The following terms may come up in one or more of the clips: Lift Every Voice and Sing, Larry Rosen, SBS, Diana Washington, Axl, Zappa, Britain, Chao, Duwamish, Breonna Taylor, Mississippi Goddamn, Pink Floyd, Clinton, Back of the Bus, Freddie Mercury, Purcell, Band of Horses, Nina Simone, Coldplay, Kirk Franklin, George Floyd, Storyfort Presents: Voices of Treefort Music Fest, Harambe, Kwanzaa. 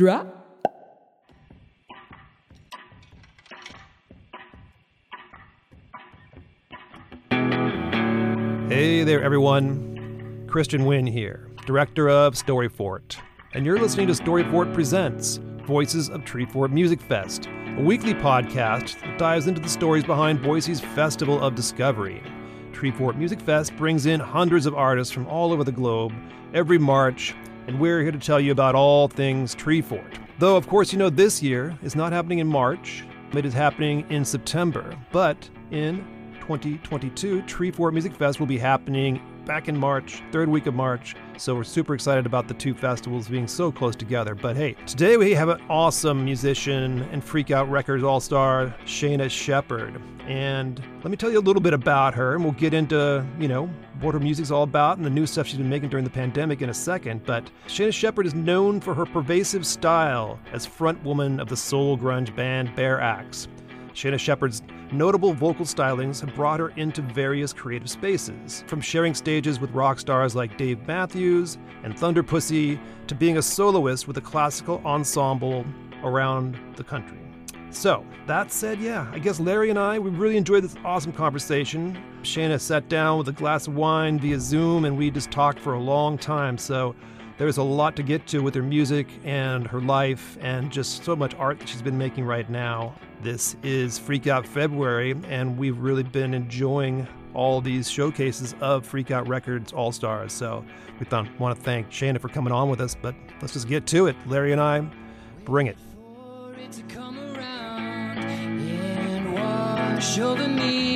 Drop. Hey there, everyone. Christian Wynn here, director of Storyfort. And you're listening to Storyfort Presents: Voices of Treefort Music Fest, a weekly podcast that dives into the stories behind Boise's Festival of Discovery. Treefort Music Fest brings in hundreds of artists from all over the globe every March, and we're here to tell you about all things Treefort. Though, of course, you know this year is not happening in March. It is happening in September. But in 2022, Treefort Music Fest will be happening back in March, third week of March. So we're super excited about the two festivals being so close together. But hey, today we have an awesome musician and Freak Out Records all-star, Shaina Shepherd. And let me tell you a little bit about her, and we'll get into, you know, what her music's all about and the new stuff she's been making during the pandemic in a second. But Shaina Shepherd is known for her pervasive style as frontwoman of the soul grunge band Bear Axe. Shaina Shepherd's notable vocal stylings have brought her into various creative spaces, from sharing stages with rock stars like Dave Matthews and Thunderpussy to being a soloist with a classical ensemble around the country. So, that said, yeah, I guess Larry and I, we really enjoyed this awesome conversation. Shaina sat down with a glass of wine via Zoom, and we just talked for a long time, so there's a lot to get to with her music and her life and just so much art that she's been making right now. This is Freak Out February, and we've really been enjoying all these showcases of Freak Out Records All-Stars. So we want to thank Shaina for coming on with us, but let's just get to it. Larry and I, bring it. For it to come around and wash over me.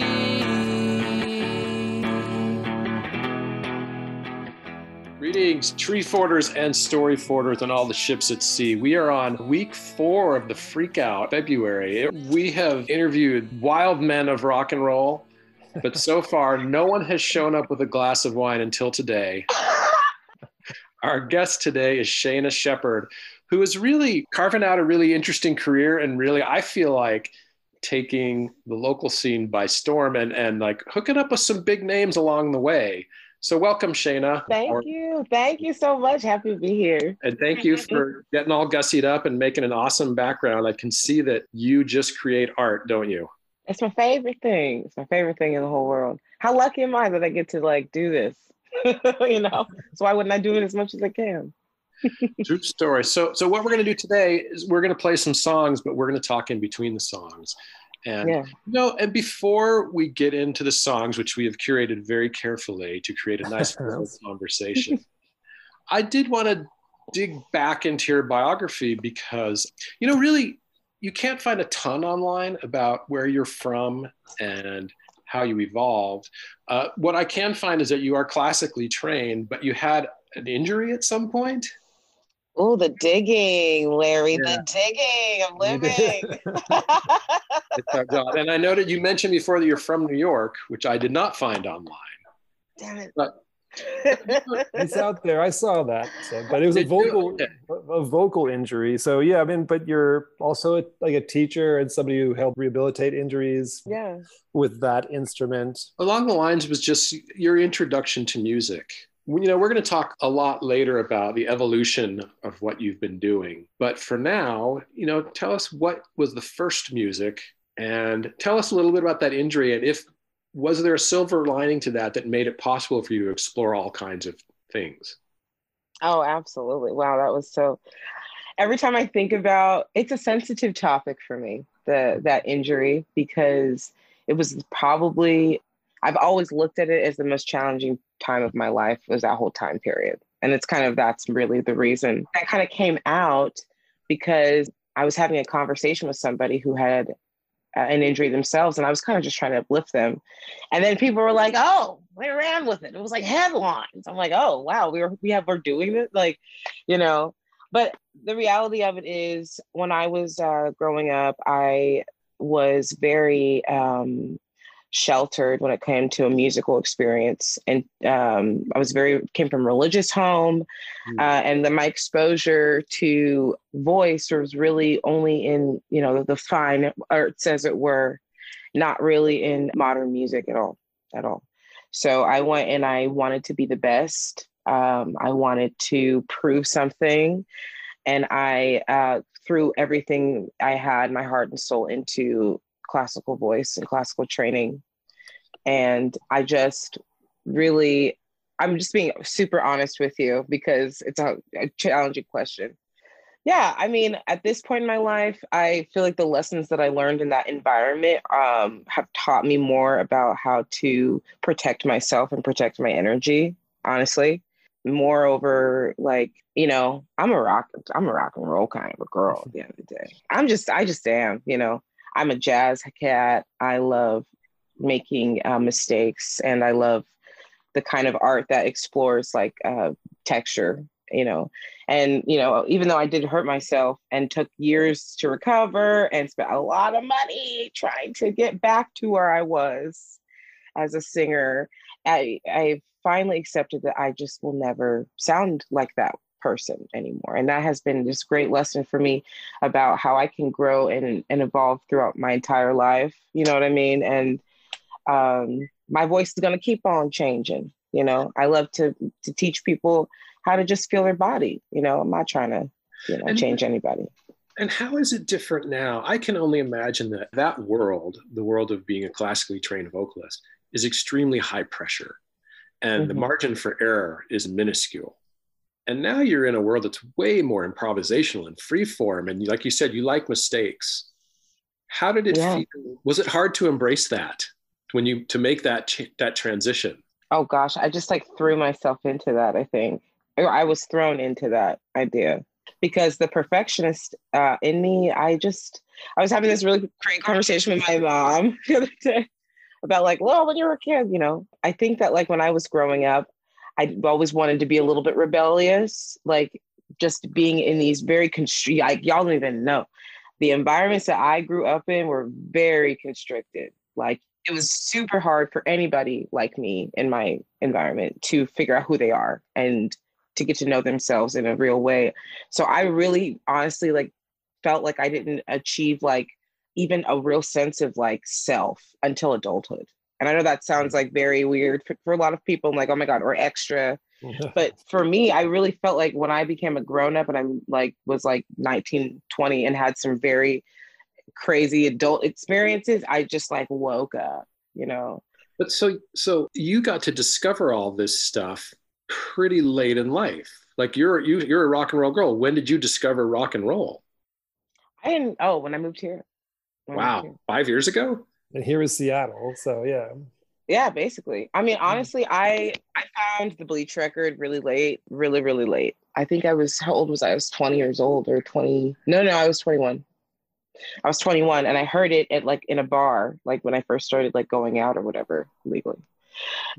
Greetings, Treeforters and Storyforters and all the ships at sea. We are on week 4 of the Freak Out February. We have interviewed wild men of rock and roll, but so far, no one has shown up with a glass of wine until today. Our guest today is Shaina Shepherd, who is really carving out a really interesting career and really, I feel like, taking the local scene by storm and like hooking up with some big names along the way. So welcome, Shaina. Thank you. Thank you so much. Happy to be here. And thank you for getting all gussied up and making an awesome background. I can see that you just create art, don't you? It's my favorite thing. It's my favorite thing in the whole world. How lucky am I that I get to like do this? You know, so why wouldn't I do it as much as I can? True story. So what we're going to do today is we're going to play some songs, but we're going to talk in between the songs. And, yeah. You know, and before we get into the songs, which we have curated very carefully to create a nice conversation, I did want to dig back into your biography because, you know, really, you can't find a ton online about where you're from and how you evolved. What I can find is that you are classically trained, but you had an injury at some point. Oh, the digging, Larry, yeah. The digging of living. And I noted you mentioned before that you're from New York, which I did not find online. Damn it. But it's out there. I saw that. So, but it was a vocal injury. So yeah, I mean, but you're also like a teacher and somebody who helped rehabilitate injuries with that instrument. Along the lines was just your introduction to music. You know, we're going to talk a lot later about the evolution of what you've been doing. But for now, you know, tell us what was the first music and tell us a little bit about that injury. And was there a silver lining to that that made it possible for you to explore all kinds of things? Oh, absolutely. Wow, that was so... Every time I think about, it's a sensitive topic for me, that injury, because it was probably... I've always looked at it as the most challenging time of my life was that whole time period. And it's kind of, that's really the reason. That kind of came out because I was having a conversation with somebody who had an injury themselves, and I was kind of just trying to uplift them. And then people were like, oh, they ran with it. It was like headlines. I'm like, oh, wow, we're doing it. Like, you know, but the reality of it is when I was growing up, I was very, sheltered when it came to a musical experience, and I was came from a religious home, and then my exposure to voice was really only in, you know, the fine arts, as it were, not really in modern music at all. So I went and I wanted to be the best. I wanted to prove something, And I threw everything I had, my heart and soul, into classical voice and classical training. And I just really, I'm just being super honest with you because it's a challenging question. Yeah, I mean, at this point in my life, I feel like the lessons that I learned in that environment have taught me more about how to protect myself and protect my energy, honestly. Moreover, like, you know, I'm a rock and roll kind of a girl at the end of the day. I just am, you know, I'm a jazz cat. I love making mistakes, and I love the kind of art that explores like texture, you know. And, you know, even though I did hurt myself and took years to recover and spent a lot of money trying to get back to where I was as a singer, I finally accepted that I just will never sound like that person anymore. And that has been this great lesson for me about how I can grow and evolve throughout my entire life. You know what I mean? And my voice is going to keep on changing. You know, I love to teach people how to just feel their body. You know, I'm not trying to, you know, change anybody. And how is it different now? I can only imagine that that world, the world of being a classically trained vocalist, is extremely high pressure, and the margin for error is minuscule. And now you're in a world that's way more improvisational and free form. And like you said, you like mistakes. How did it feel? Was it hard to embrace that when you, to make that, that transition? Oh gosh, I just like threw myself into that, I think. I was thrown into that idea because the perfectionist in me, I was having this really great conversation with my mom the other day about like, well, when you were a kid, you know, I think that like when I was growing up, I always wanted to be a little bit rebellious, like just being in these very like y'all don't even know. The environments that I grew up in were very constricted. Like it was super hard for anybody like me in my environment to figure out who they are and to get to know themselves in a real way. So I really honestly like felt like I didn't achieve like even a real sense of like self until adulthood. And I know that sounds like very weird for a lot of people. I'm like, oh my God, or extra. But for me, I really felt like when I became a grown up and I like was like 19, 20 and had some very crazy adult experiences, I just like woke up, you know? But so you got to discover all this stuff pretty late in life. Like you're a rock and roll girl. When did you discover rock and roll? When I moved here. Wow. 5 years ago? And here is Seattle, so yeah. Yeah, basically. I mean, honestly, I found the Bleach record really late, really, really late. I think I was, how old was I? I was 20 years old or 20. No, I was 21. I was 21 and I heard it at like in a bar, like when I first started like going out or whatever legally.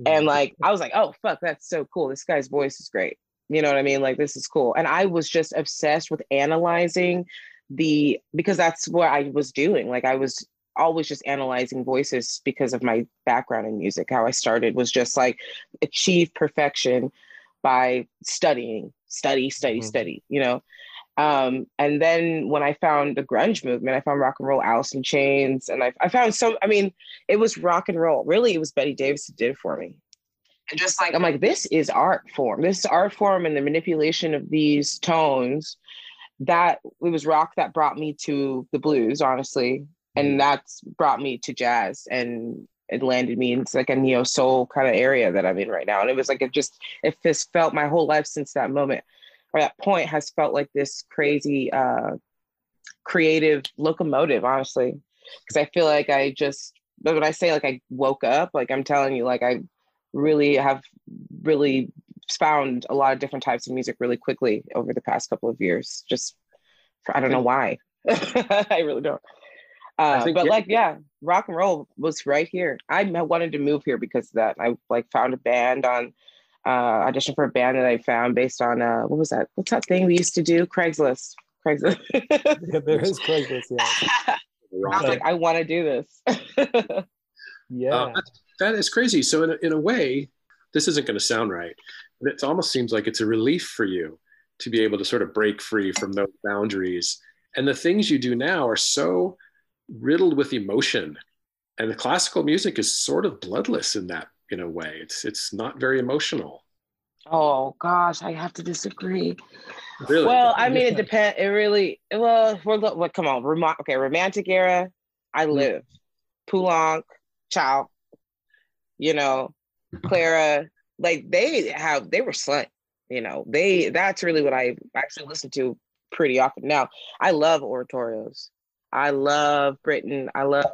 And like, I was like, oh, fuck, that's so cool. This guy's voice is great. You know what I mean? Like, this is cool. And I was just obsessed with analyzing because that's what I was doing. Like I was always just analyzing voices because of my background in music. How I started was just like achieve perfection by study, you know? And then when I found the grunge movement, I found rock and roll, Alice in Chains. And I found it was rock and roll. Really, it was Betty Davis that did it for me. And just like, I'm like, this is art form. This is art form and the manipulation of these tones. That it was rock that brought me to the blues, honestly. And that's brought me to jazz, and it landed me into like a neo soul kind of area that I'm in right now. And it was like, it just felt my whole life since that moment or that point has felt like this crazy creative locomotive, honestly. Cause I feel like when I say like I woke up, like I'm telling you, like I really have really found a lot of different types of music really quickly over the past couple of years. I don't know why. I really don't. Rock and roll was right here. I wanted to move here because of that. I like found a band auditioned for a band that I found based on what was that? What's that thing we used to do? Craigslist. Yeah, there is Craigslist. Yeah. I was like, I want to do this. Yeah, that is crazy. So in a way, this isn't going to sound right, but it almost seems like it's a relief for you to be able to sort of break free from those boundaries. And the things you do now are so riddled with emotion, and the classical music is sort of bloodless in that, in a way. It's not very emotional. Oh gosh, I have to disagree. Really? Well, I mean, it depends. It really, well, we're, come on. Okay, romantic era, I live. Poulenc, Chao, you know, Clara, like they were slut, you know. That's really what I actually listen to pretty often. Now, I love oratorios. I love Britain. I love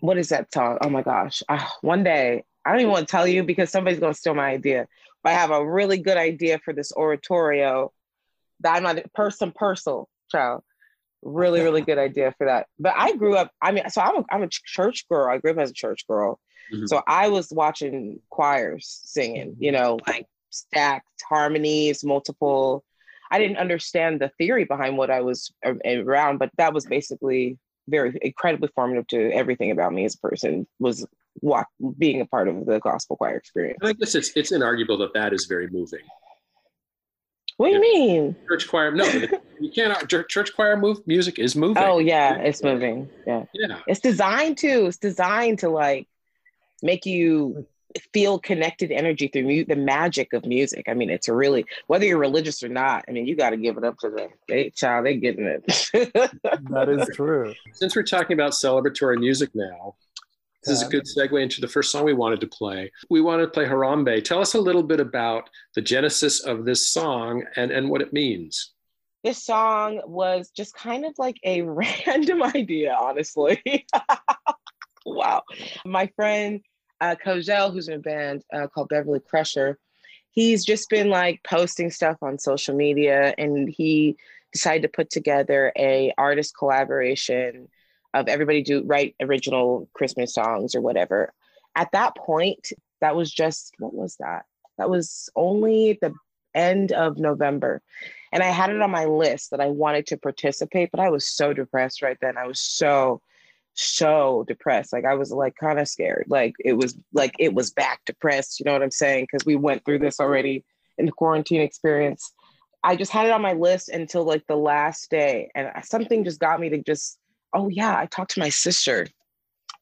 what is that song? Oh my gosh. One day, I don't even want to tell you because somebody's going to steal my idea. But I have a really good idea for this oratorio that I'm not Purcell, child. Really, really good idea for that. But I grew up, I mean, so I'm a church girl. I grew up as a church girl. Mm-hmm. So I was watching choirs singing, you know, like stacked harmonies, multiple. I didn't understand the theory behind what I was around, but that was basically very incredibly formative to everything about me as a person, was being a part of the gospel choir experience. And I guess it's inarguable that is very moving. What do you mean? Church choir, no, you can't. Church choir music is moving. Oh yeah, it's moving. Yeah. It's designed to like make you feel connected energy through the magic of music. I mean, it's really, whether you're religious or not, I mean, you got to give it up to them. They're getting it. That is true. Since we're talking about celebratory music now, this is a good segue into the first song we wanted to play. We wanted to play Harambe. Tell us a little bit about the genesis of this song and what it means. This song was just kind of like a random idea, honestly. Wow. My friend, Kozel, who's in a band called Beverly Crusher, he's just been like posting stuff on social media, and he decided to put together a artist collaboration of everybody write original Christmas songs or whatever. At that point, that was just, what was that? That was only the end of November. And I had it on my list that I wanted to participate, but I was so depressed right then. I was so depressed. Like I was like kind of scared. Like it was back depressed. You know what I'm saying? Because we went through this already in the quarantine experience. I just had it on my list until like the last day. And something just got me to just, oh yeah, I talked to my sister.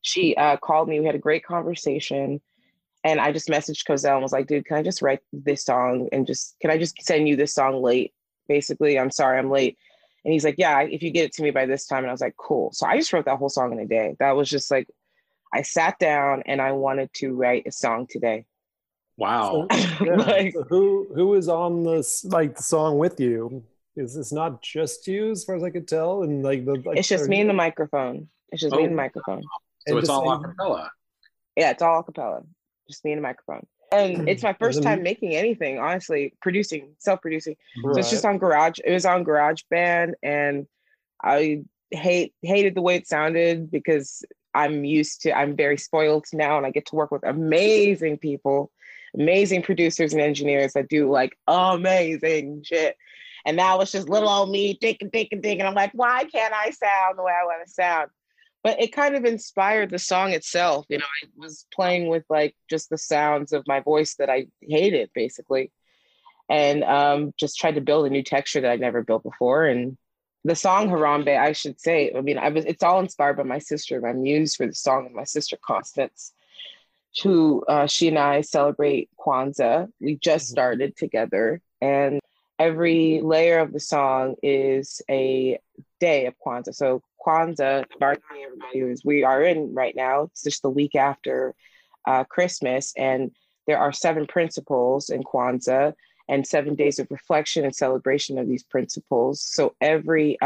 She called me, we had a great conversation. And I just messaged Kozel and was like, dude, can I just write this song? And can I just send you this song late? Basically, I'm sorry, I'm late. And he's like, yeah, if you get it to me by this time. And I was like, cool. So I just wrote that whole song in a day. That was just like, I sat down and I wanted to write a song today. Wow. So, yeah. So who is on this, like, the song with you? Is this not just you, as far as I could tell? And it's just me and the microphone. So it's all a cappella. Yeah, it's all a cappella. Just me and the microphone. And it's my first time making anything, honestly, self-producing. Right. So it's just on Garage. It was on GarageBand, and I hated the way it sounded because I'm very spoiled now, and I get to work with amazing people, amazing producers and engineers that do like amazing shit. And now it's just little old me thinking. I'm like, why can't I sound the way I want to sound? But it kind of inspired the song itself. You know, I was playing with like just the sounds of my voice that I hated, basically. And just tried to build a new texture that I'd never built before. And the song Harambe, I should say, I mean, it's all inspired by my sister, my muse for the song, and my sister Constance, who she and I celebrate Kwanzaa. We just started together. And every layer of the song is a day of Kwanzaa. So Kwanzaa, we are in right now. It's just the week after Christmas. And there are 7 principles in Kwanzaa and 7 days of reflection and celebration of these principles. So every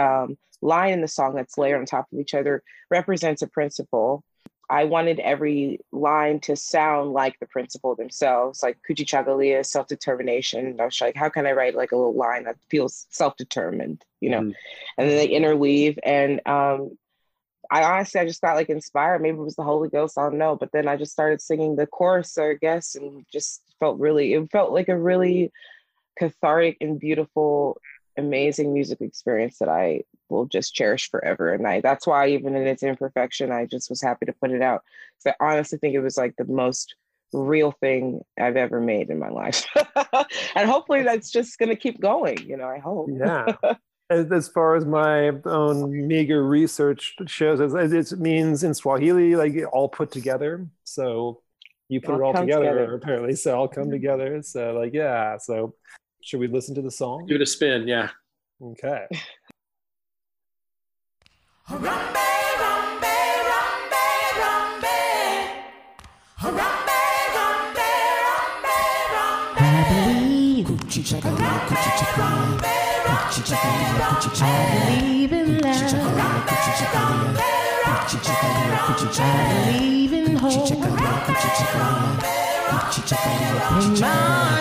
line in the song that's layered on top of each other represents a principle. I wanted every line to sound like the principle themselves, like Kuchi Chagalia, self-determination. And I was like, how can I write like a little line that feels self-determined, you know? And then they interweave. And I just got like inspired. Maybe it was the Holy Ghost, I don't know. But then I just started singing the chorus, I guess, and just it felt like a really cathartic and beautiful, amazing music experience that I will just cherish forever. And that's why, even in its imperfection, I just was happy to put it out. So I honestly think it was like the most real thing I've ever made in my life. And hopefully that's just going to keep going, you know, I hope. Yeah. As far as my own meager research shows, it means in Swahili, like all put together. So you put it all together, apparently. So all come together. So like, yeah. So Should we listen to the song? Give it a spin, yeah. Okay. Harambe, Harambe, Harambe, Harambe. Harambe, Harambe, Harambe, Harambe. Kuchi Chagalia, Kuchi Chagalia, Kuchi Chagalia, Kuchi Chagalia. I believe in love. Kuchi Chagalia, Kuchi Chagalia, Kuchi Chagalia, Kuchi Chagalia. I believe in hope. Kuchi Chagalia, Kuchi Chagalia, Kuchi Chagalia, Kuchi Chagalia.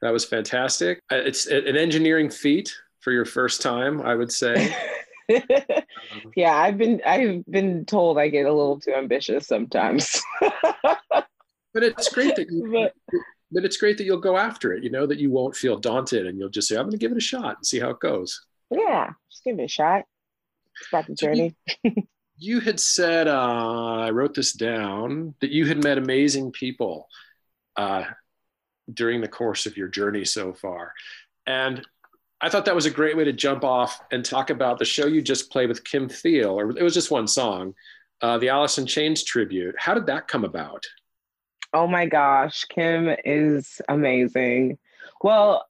That was fantastic. It's an engineering feat for your first time, I would say. Yeah, I've been told I get a little too ambitious sometimes. But it's great that you'll go after it, you know, that you won't feel daunted and you'll just say, I'm going to give it a shot and see how it goes. Yeah, just give it a shot. Start the journey. You had said, I wrote this down, that you had met amazing people during the course of your journey so far. And I thought that was a great way to jump off and talk about the show you just played with Kim Thayil, or it was just one song, the Alice in Chains tribute. How did that come about? Oh my gosh, Kim is amazing. Well,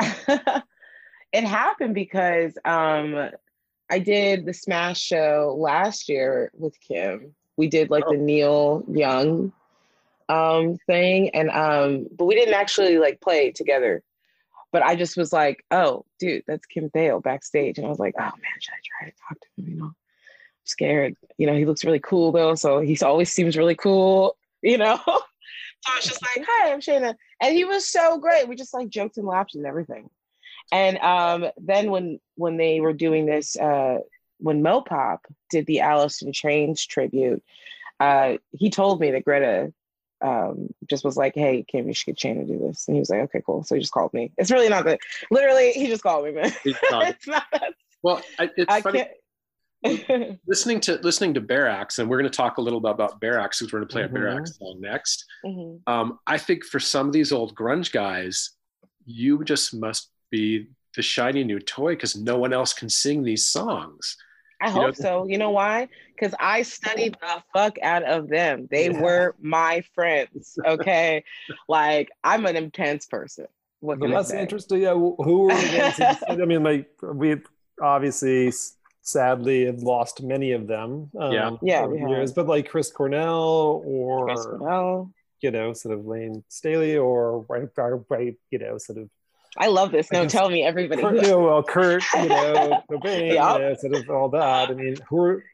it happened because I did the Smash show last year with Kim. We did like the Neil Young thing, and but we didn't actually like play together, but I just was like, oh dude, that's Kim Thayil backstage, and I was like, oh man, should I try to talk to him? You know, I'm scared, you know, he looks really cool though, so he always seems really cool, you know. So I was just like, hi, I'm Shaina, and he was so great. We just like joked and laughed and everything. And then when they were doing this, when Mopop did the Alice in Chains tribute, he told me that Greta just was like, hey Kim, you should get Shaina to do this, and he was like, okay cool. So he just called me. It's really not that, literally he just called me, man. It's funny listening to Bear Axe, and we're going to talk a little bit about Bear Axe because we're going to play a Bear Axe song next. I think for some of these old grunge guys, you just must be the shiny new toy because no one else can sing these songs. I hope so. You know why? Because I studied the fuck out of them. They were my friends, okay? Like, I'm an intense person. What can I say? That's interesting. Yeah, who were the ones I mean, like, we obviously, sadly, have lost many of them over years. But like Chris Cornell, you know, sort of Lane Staley, or right, you know, sort of. I love this. No, tell me, everybody. Kurt, you know, Cobain, you know, sort of all that. I mean, who are...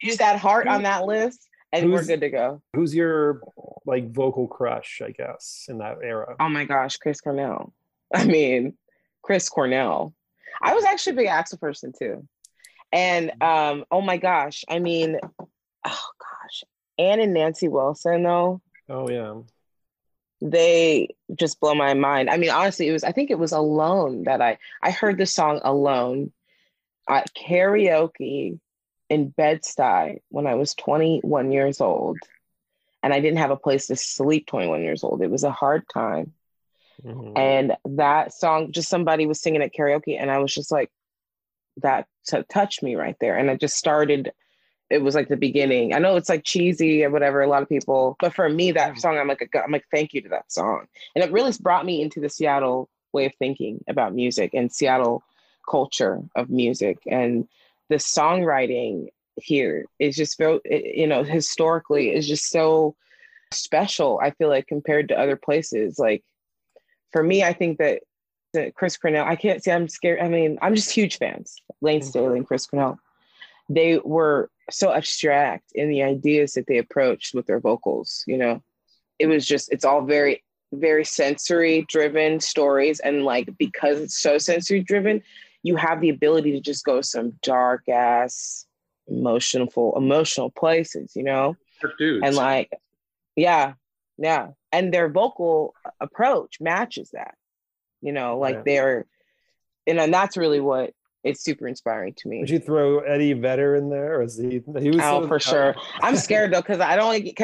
Use that heart on that list, and we're good to go. Who's your, like, vocal crush, I guess, in that era? Oh, my gosh, Chris Cornell. I mean, Chris Cornell. I was actually a big Axl person, too. And, oh, my gosh, I mean, Ann and Nancy Wilson, though. Oh, yeah. They just blow my mind. I mean, honestly, I think it was Alone that I heard the song Alone at karaoke in Bed-Stuy when I was 21 years old. And I didn't have a place to sleep 21 years old. It was a hard time. Mm-hmm. And that song, just somebody was singing at karaoke. And I was just like, that touched me right there. And I just started... It was like the beginning. I know it's like cheesy or whatever, a lot of people, but for me, that song, I'm like, thank you to that song. And it really brought me into the Seattle way of thinking about music and Seattle culture of music. And the songwriting here is just, you know, historically is just so special. I feel like compared to other places, like for me, I think that Chris Cornell, I can't say I'm scared. I mean, I'm just huge fans, Lane Staley and Chris Cornell. They were so abstract in the ideas that they approached with their vocals, you know. It was just, it's all very, very sensory driven stories. And like, because it's so sensory driven, you have the ability to just go some dark ass emotional places, you know. Dudes. And like, yeah. And their vocal approach matches that, you know, like they're, you know, and that's really what, it's super inspiring to me. Would you throw Eddie Vedder in there, or is he was for sure. I'm scared though, because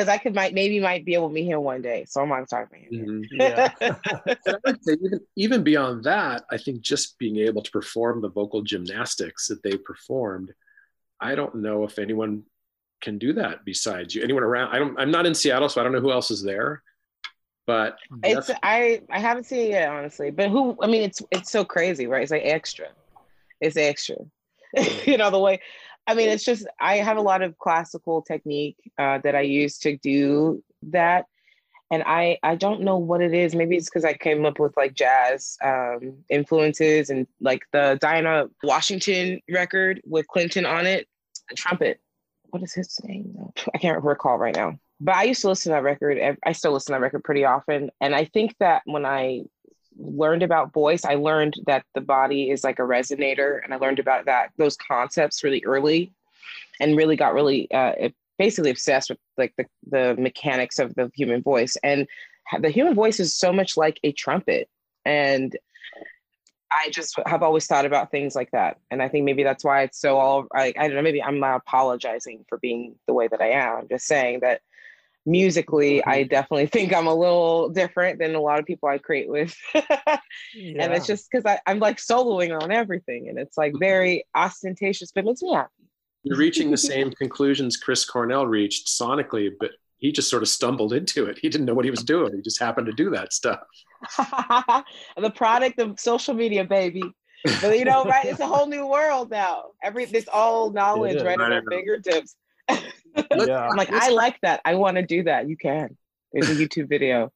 I could might be able to meet him one day, so I'm not talking to him. Mm-hmm. Yeah. I would say even beyond that, I think just being able to perform the vocal gymnastics that they performed, I don't know if anyone can do that besides you. Anyone around? I'm not in Seattle, so I don't know who else is there. But I haven't seen it yet, honestly. But who? I mean, it's so crazy, right? It's like extra. It's extra, you know, the way, I mean, it's just, I have a lot of classical technique that I use to do that. And I don't know what it is. Maybe it's because I came up with like jazz influences, and like the Diana Washington record with Clinton on it, trumpet. What is his name? I can't recall right now, but I used to listen to that record. I still listen to that record pretty often. And I think that when I learned about voice, I learned that the body is like a resonator, and I learned about that, those concepts, really early, and really got basically obsessed with like the mechanics of the human voice. And the human voice is so much like a trumpet, and I just have always thought about things like that. And I think maybe that's why it's so I don't know, maybe I'm not apologizing for being the way that I am. I'm just saying that musically, I definitely think I'm a little different than a lot of people I create with. And it's just because I'm like soloing on everything, and it's like very ostentatious, but it makes me happy. You're reaching the same conclusions Chris Cornell reached sonically, but he just sort of stumbled into it. He didn't know what he was doing. He just happened to do that stuff. The product of social media, baby. But you know, right? It's a whole new world now. This all knowledge right at our fingertips. I'm like, I like that. I want to do that. You can. There's a YouTube video.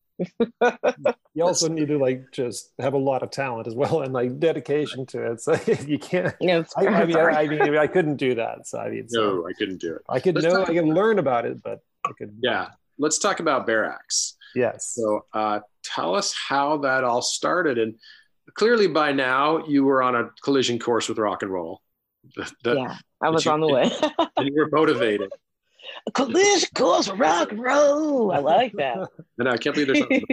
You also need to like just have a lot of talent as well, and like dedication to it. So you can't. No, I mean, I couldn't do that. So I mean, no, I couldn't do it. I can learn about it, but I could. Yeah, let's talk about Bear Axe. Yes. So tell us how that all started, and clearly by now you were on a collision course with rock and roll. I was on the way. And you were motivated. A collision course for rock and roll. I like that. And I can't believe there's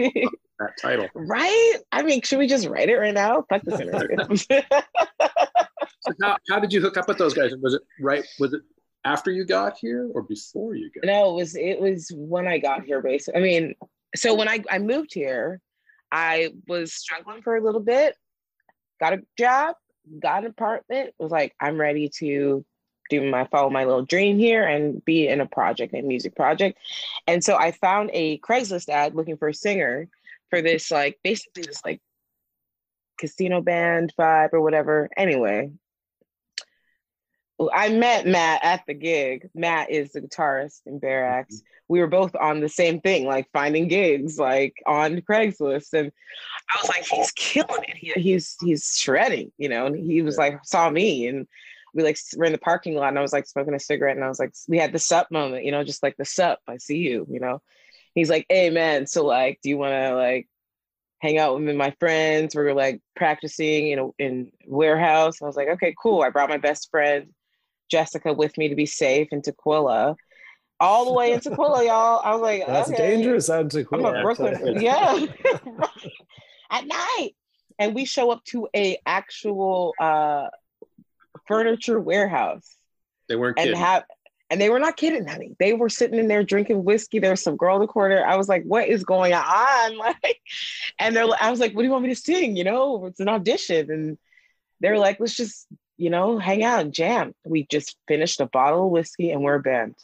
that title. Right? I mean, should we just write it right now? Fuck this interview. So how did you hook up with those guys? Was it after you got here or before you got here? No, it was when I got here, basically. I mean, so when I moved here, I was struggling for a little bit. got a job, got an apartment, was like, I'm ready to do my, follow my little dream here and be in a project, a music project. And so I found a Craigslist ad looking for a singer for this, like, basically this like casino band vibe or whatever. Anyway, I met Matt at the gig. Matt is the guitarist in Bear Axe. We were both on the same thing, like finding gigs, like on Craigslist. And I was like, he's killing it. He's shredding, you know? And he was like, saw me. And we like, we're in the parking lot and I was like smoking a cigarette. And I was like, we had the sup moment, you know, just like the sup, I see you, you know? He's like, hey man, so like, do you wanna like hang out with me and my friends? We were like practicing, you know, in warehouse. I was like, okay, cool. I brought my best friend Jessica with me to be safe in Tukwila, all the way in Tukwila, y'all. I was like, that's okay. Dangerous out in Tukwila. I'm a Brooklyn, yeah. At night, and we show up to a actual furniture warehouse. They weren't kidding, and they were not kidding, honey. They were sitting in there drinking whiskey. There's some girl in the corner. I was like, what is going on? Like, and they're, I was like, what do you want me to sing? You know, it's an audition, and they're like, let's just, you know, hang out and jam. We just finished a bottle of whiskey and we're a band.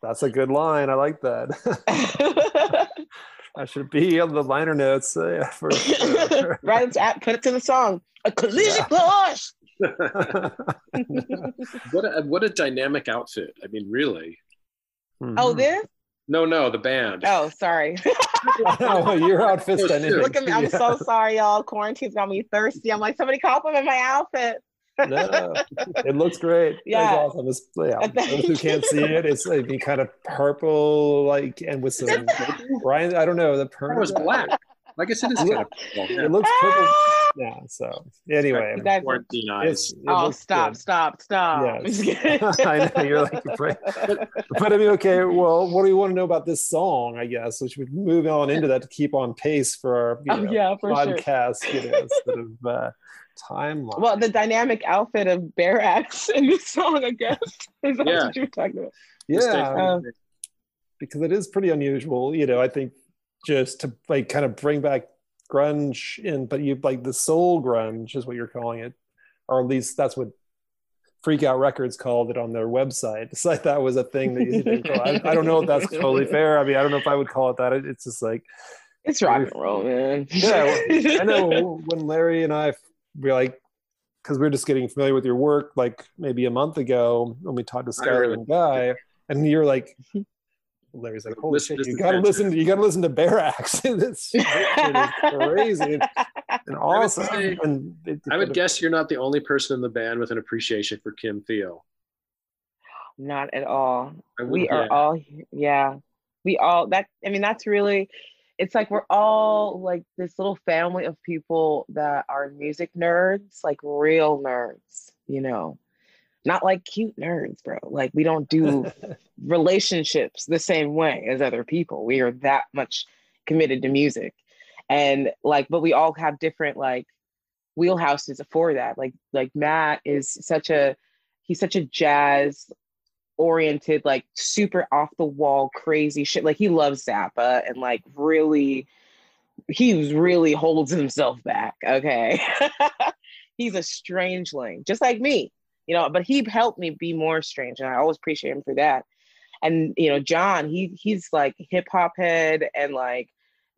That's a good line. I like that. I should be on the liner notes. Yeah, for sure. Right, put it to the song. A collision course. What a dynamic outfit. I mean, really. Mm-hmm. Oh, this? No, the band. Oh, sorry. Oh, your outfit's done. Look at me. I'm so sorry, y'all. Quarantine's got me thirsty. I'm like, somebody compliment my outfit. No, it looks great. Yeah. It's awesome. It's, those who can't see it, it's like the kind of purple, like, and with some, Brian, I don't know, the purple. It was black. Like I said, it's kind of purple. Yeah. It looks purple. Yeah, so anyway. Stop. Yeah. I know, you're like, but I mean, okay, well, what do we want to know about this song, I guess? Which we move on into that to keep on pace for our podcast, sure. You know, sort of timeline. Well, the dynamic outfit of Bear Axe in this song, I guess, is that what you're talking about? Yeah, because it is pretty unusual, you know, I think, just to like kind of bring back grunge in, but you like the soul grunge is what you're calling it, or at least that's what Freak Out Records called it on their website. It's like that was a thing that you didn't call it. I don't know if that's totally fair. I mean, I don't know if I would call it that. It's just like, it's rock and roll, man. Yeah, I know when Larry and I were like, because we were just getting familiar with your work, like maybe a month ago when we talked to Skylar and Guy, and you're like, Larry's like, holy shit, you gotta listen to Bear Axe. This shit is crazy and awesome. I would guess you're not the only person in the band with an appreciation for Kim Thayil. Not at all. That's really, it's like we're all like this little family of people that are music nerds, like real nerds, you know. Not like cute nerds, bro. Like we don't do relationships the same way as other people. We are that much committed to music. And like, but we all have different like wheelhouses for that. Like Matt is he's such a jazz oriented, like super off the wall, crazy shit. Like he loves Zappa and like really, he really holds himself back. Okay. He's a strangeling, just like me. You know, but he helped me be more strange, and I always appreciate him for that. And you know, John, he's like hip hop head and like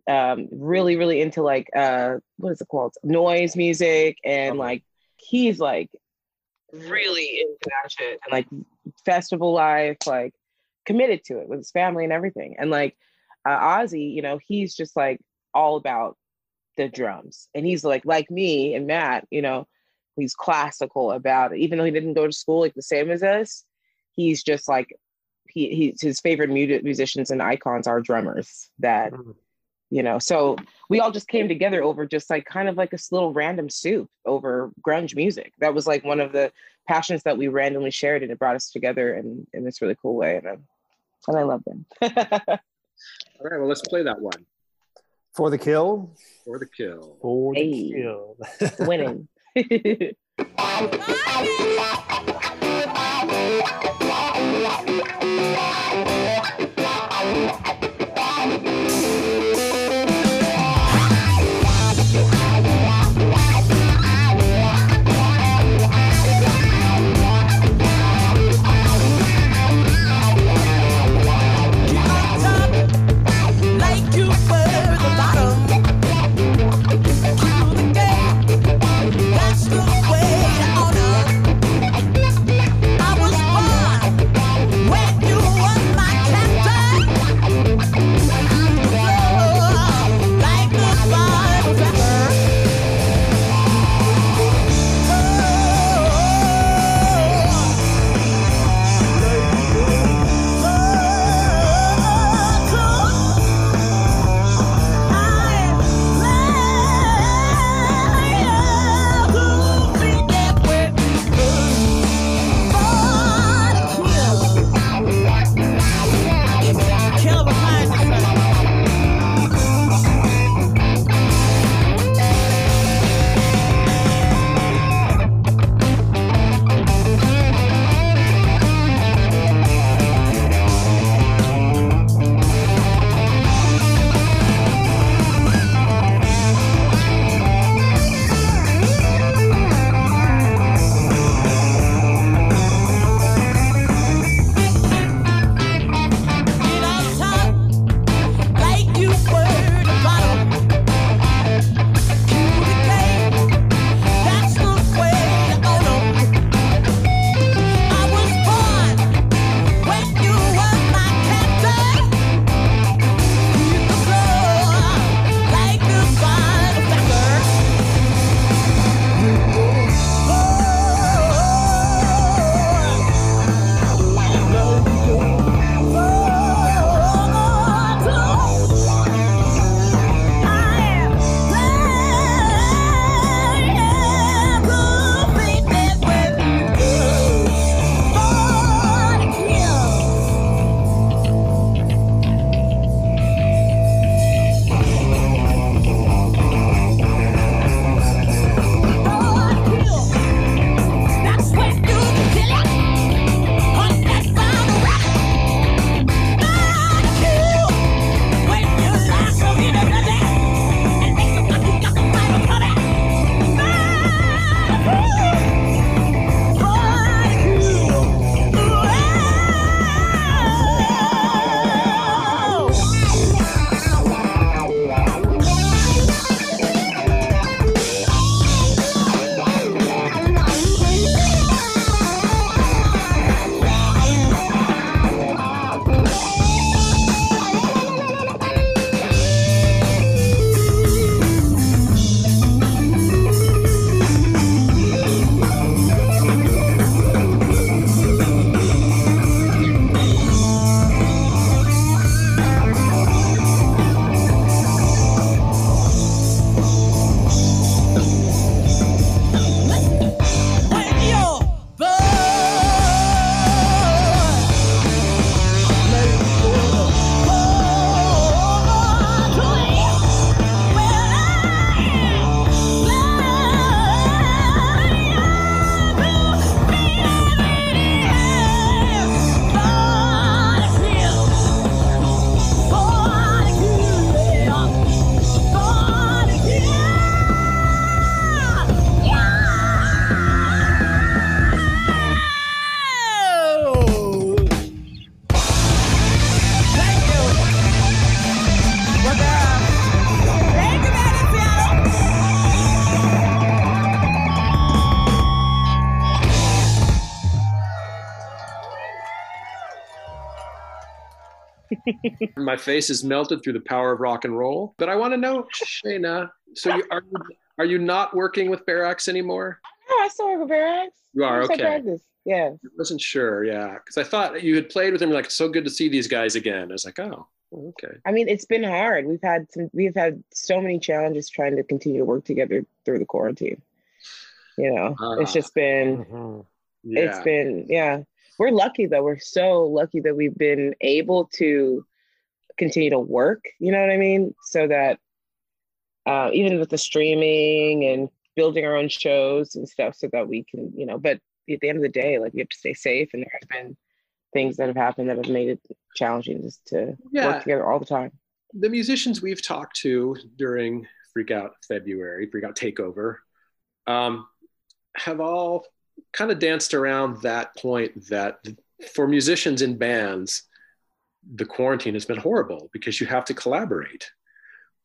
really, really into like what is it called? Noise music, and like he's like really into that shit and like festival life, like committed to it with his family and everything. And like Ozzy, you know, he's just like all about the drums, and he's like me and Matt, you know. He's classical about it, even though he didn't go to school like the same as us. He's just like his favorite musicians and icons are drummers. That, you know, so we all just came together over just like kind of like this little random soup over grunge music. That was like one of the passions that we randomly shared, and it brought us together in this really cool way. And I love them. All right, well, let's play that one. For the kill. For the kill. For the kill. Winning. My face is melted through the power of rock and roll. But I want to know, Shaina, so are you not working with Bear Axe anymore? No, I still work with Bear Axe. You are, okay. Yeah. I wasn't sure, yeah. Because I thought you had played with him, like, it's so good to see these guys again. I was like, oh, okay. I mean, it's been hard. We've had so many challenges trying to continue to work together through the quarantine. You know, it's just been, yeah. We're lucky though. We're so lucky that we've been able to continue to work, you know what I mean? So that even with the streaming and building our own shows and stuff so that we can, you know, but at the end of the day, like, you have to stay safe, and there have been things that have happened that have made it challenging just to work together all the time. The musicians we've talked to during Freak Out February, Freak Out Takeover, have all kind of danced around that point that for musicians in bands, the quarantine has been horrible because you have to collaborate.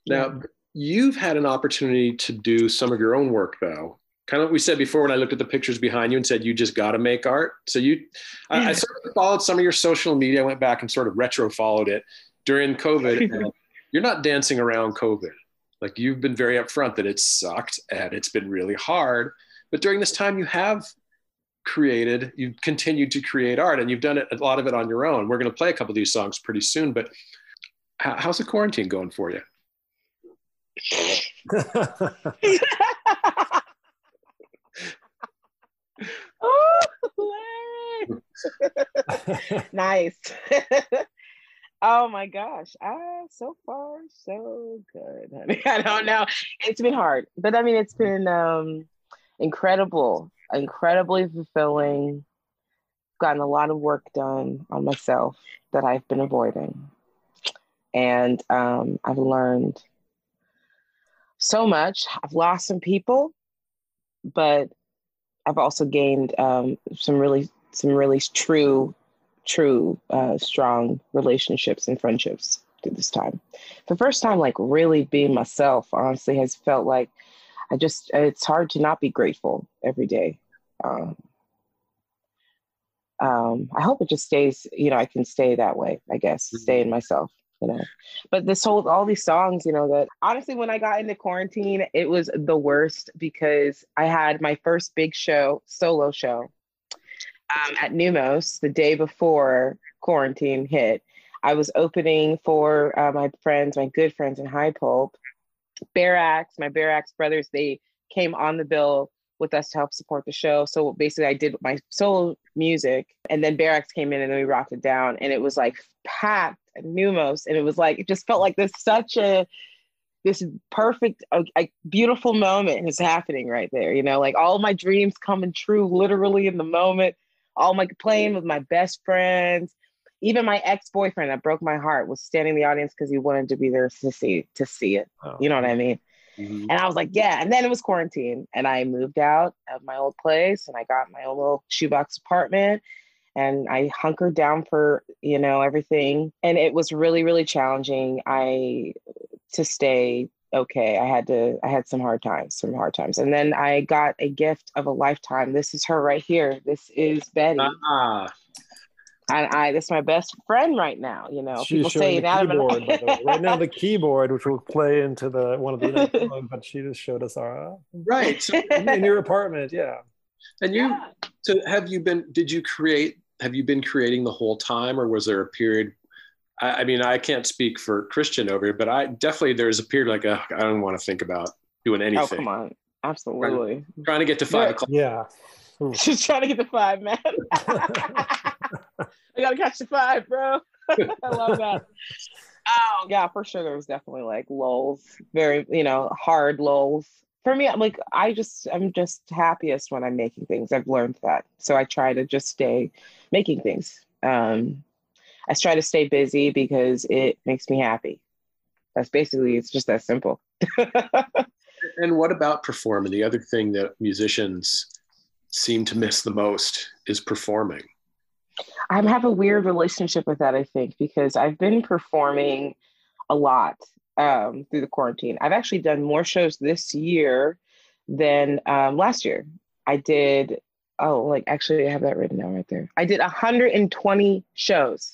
Now, you've had an opportunity to do some of your own work though. Kind of what we said before when I looked at the pictures behind you and said, you just got to make art. So I sort of followed some of your social media. I went back and sort of retro followed it during COVID. And you're not dancing around COVID. Like, you've been very upfront that it sucked and it's been really hard. But during this time you have created, you've continued to create art, and you've done it, a lot of it on your own. We're going to play a couple of these songs pretty soon, but how's the quarantine going for you? Oh, Larry. Nice. Oh my gosh. So far, so good, honey. I don't know. It's been hard, but I mean, it's been incredibly fulfilling. Gotten a lot of work done on myself that I've been avoiding. And I've learned so much. I've lost some people, but I've also gained some really true, strong relationships and friendships through this time. The first time, like, really being myself, honestly, has felt like it's hard to not be grateful every day. I hope it just stays, you know, I can stay that way, I guess, stay in myself, you know. But all these songs, you know, that honestly, when I got into quarantine, it was the worst because I had my first big show, solo show, at Numos the day before quarantine hit. I was opening for my good friends in High Pulp. Bear Axe, my Bear Axe brothers, they came on the bill with us to help support the show. So basically I did my solo music, and then Bear Axe came in, and then we rocked it down, and it was like packed at Numos, and it was like, it just felt like this perfect, like, beautiful moment is happening right there. You know, like, all my dreams coming true, literally in the moment, playing with my best friends. Even my ex-boyfriend that broke my heart was standing in the audience because he wanted to be there to see it. Oh. You know what I mean? Mm-hmm. And I was like, yeah. And then it was quarantine, and I moved out of my old place, and I got my own little shoebox apartment, and I hunkered down for, you know, everything. And it was really, really challenging to stay okay. I had some hard times. And then I got a gift of a lifetime. This is her right here. This is Betty. Uh-huh. And that's my best friend right now, you know. She's showing the keyboard. Right now, the keyboard, which will play into one of the next songs, but she just showed us our right. So, in your apartment, yeah. And you, yeah. So have you been creating the whole time, or was there a period? I mean, I can't speak for Christian over here, but I definitely, there's a period like, I don't want to think about doing anything. Oh, come on. Absolutely. Trying to get to 5 o'clock. Yeah. She's trying to get to 5, man. I gotta catch the 5, bro. I love that. Oh yeah, for sure. There was definitely like lulls, very, you know, hard lulls. For me, like, I'm just happiest when I'm making things. I've learned that. So I try to just stay making things. I try to stay busy because it makes me happy. That's basically, it's just that simple. And what about performing? The other thing that musicians seem to miss the most is performing. I have a weird relationship with that, I think, because I've been performing a lot through the quarantine. I've actually done more shows this year than last year. I did, I have that written down right there. I did 120 shows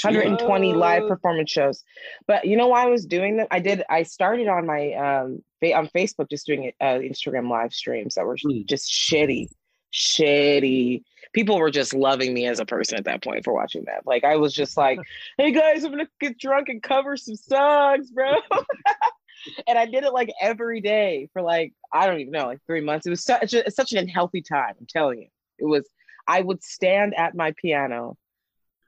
120 live performance shows. But you know why I was doing them? I started on my on Facebook just doing Instagram live streams that were just shitty. People were just loving me as a person at that point for watching that. Like, I was just like, hey guys, I'm gonna get drunk and cover some songs, bro. And I did it like every day for like, I don't even know, like 3 months. It was such an unhealthy time, I'm telling you. It was, I would stand at my piano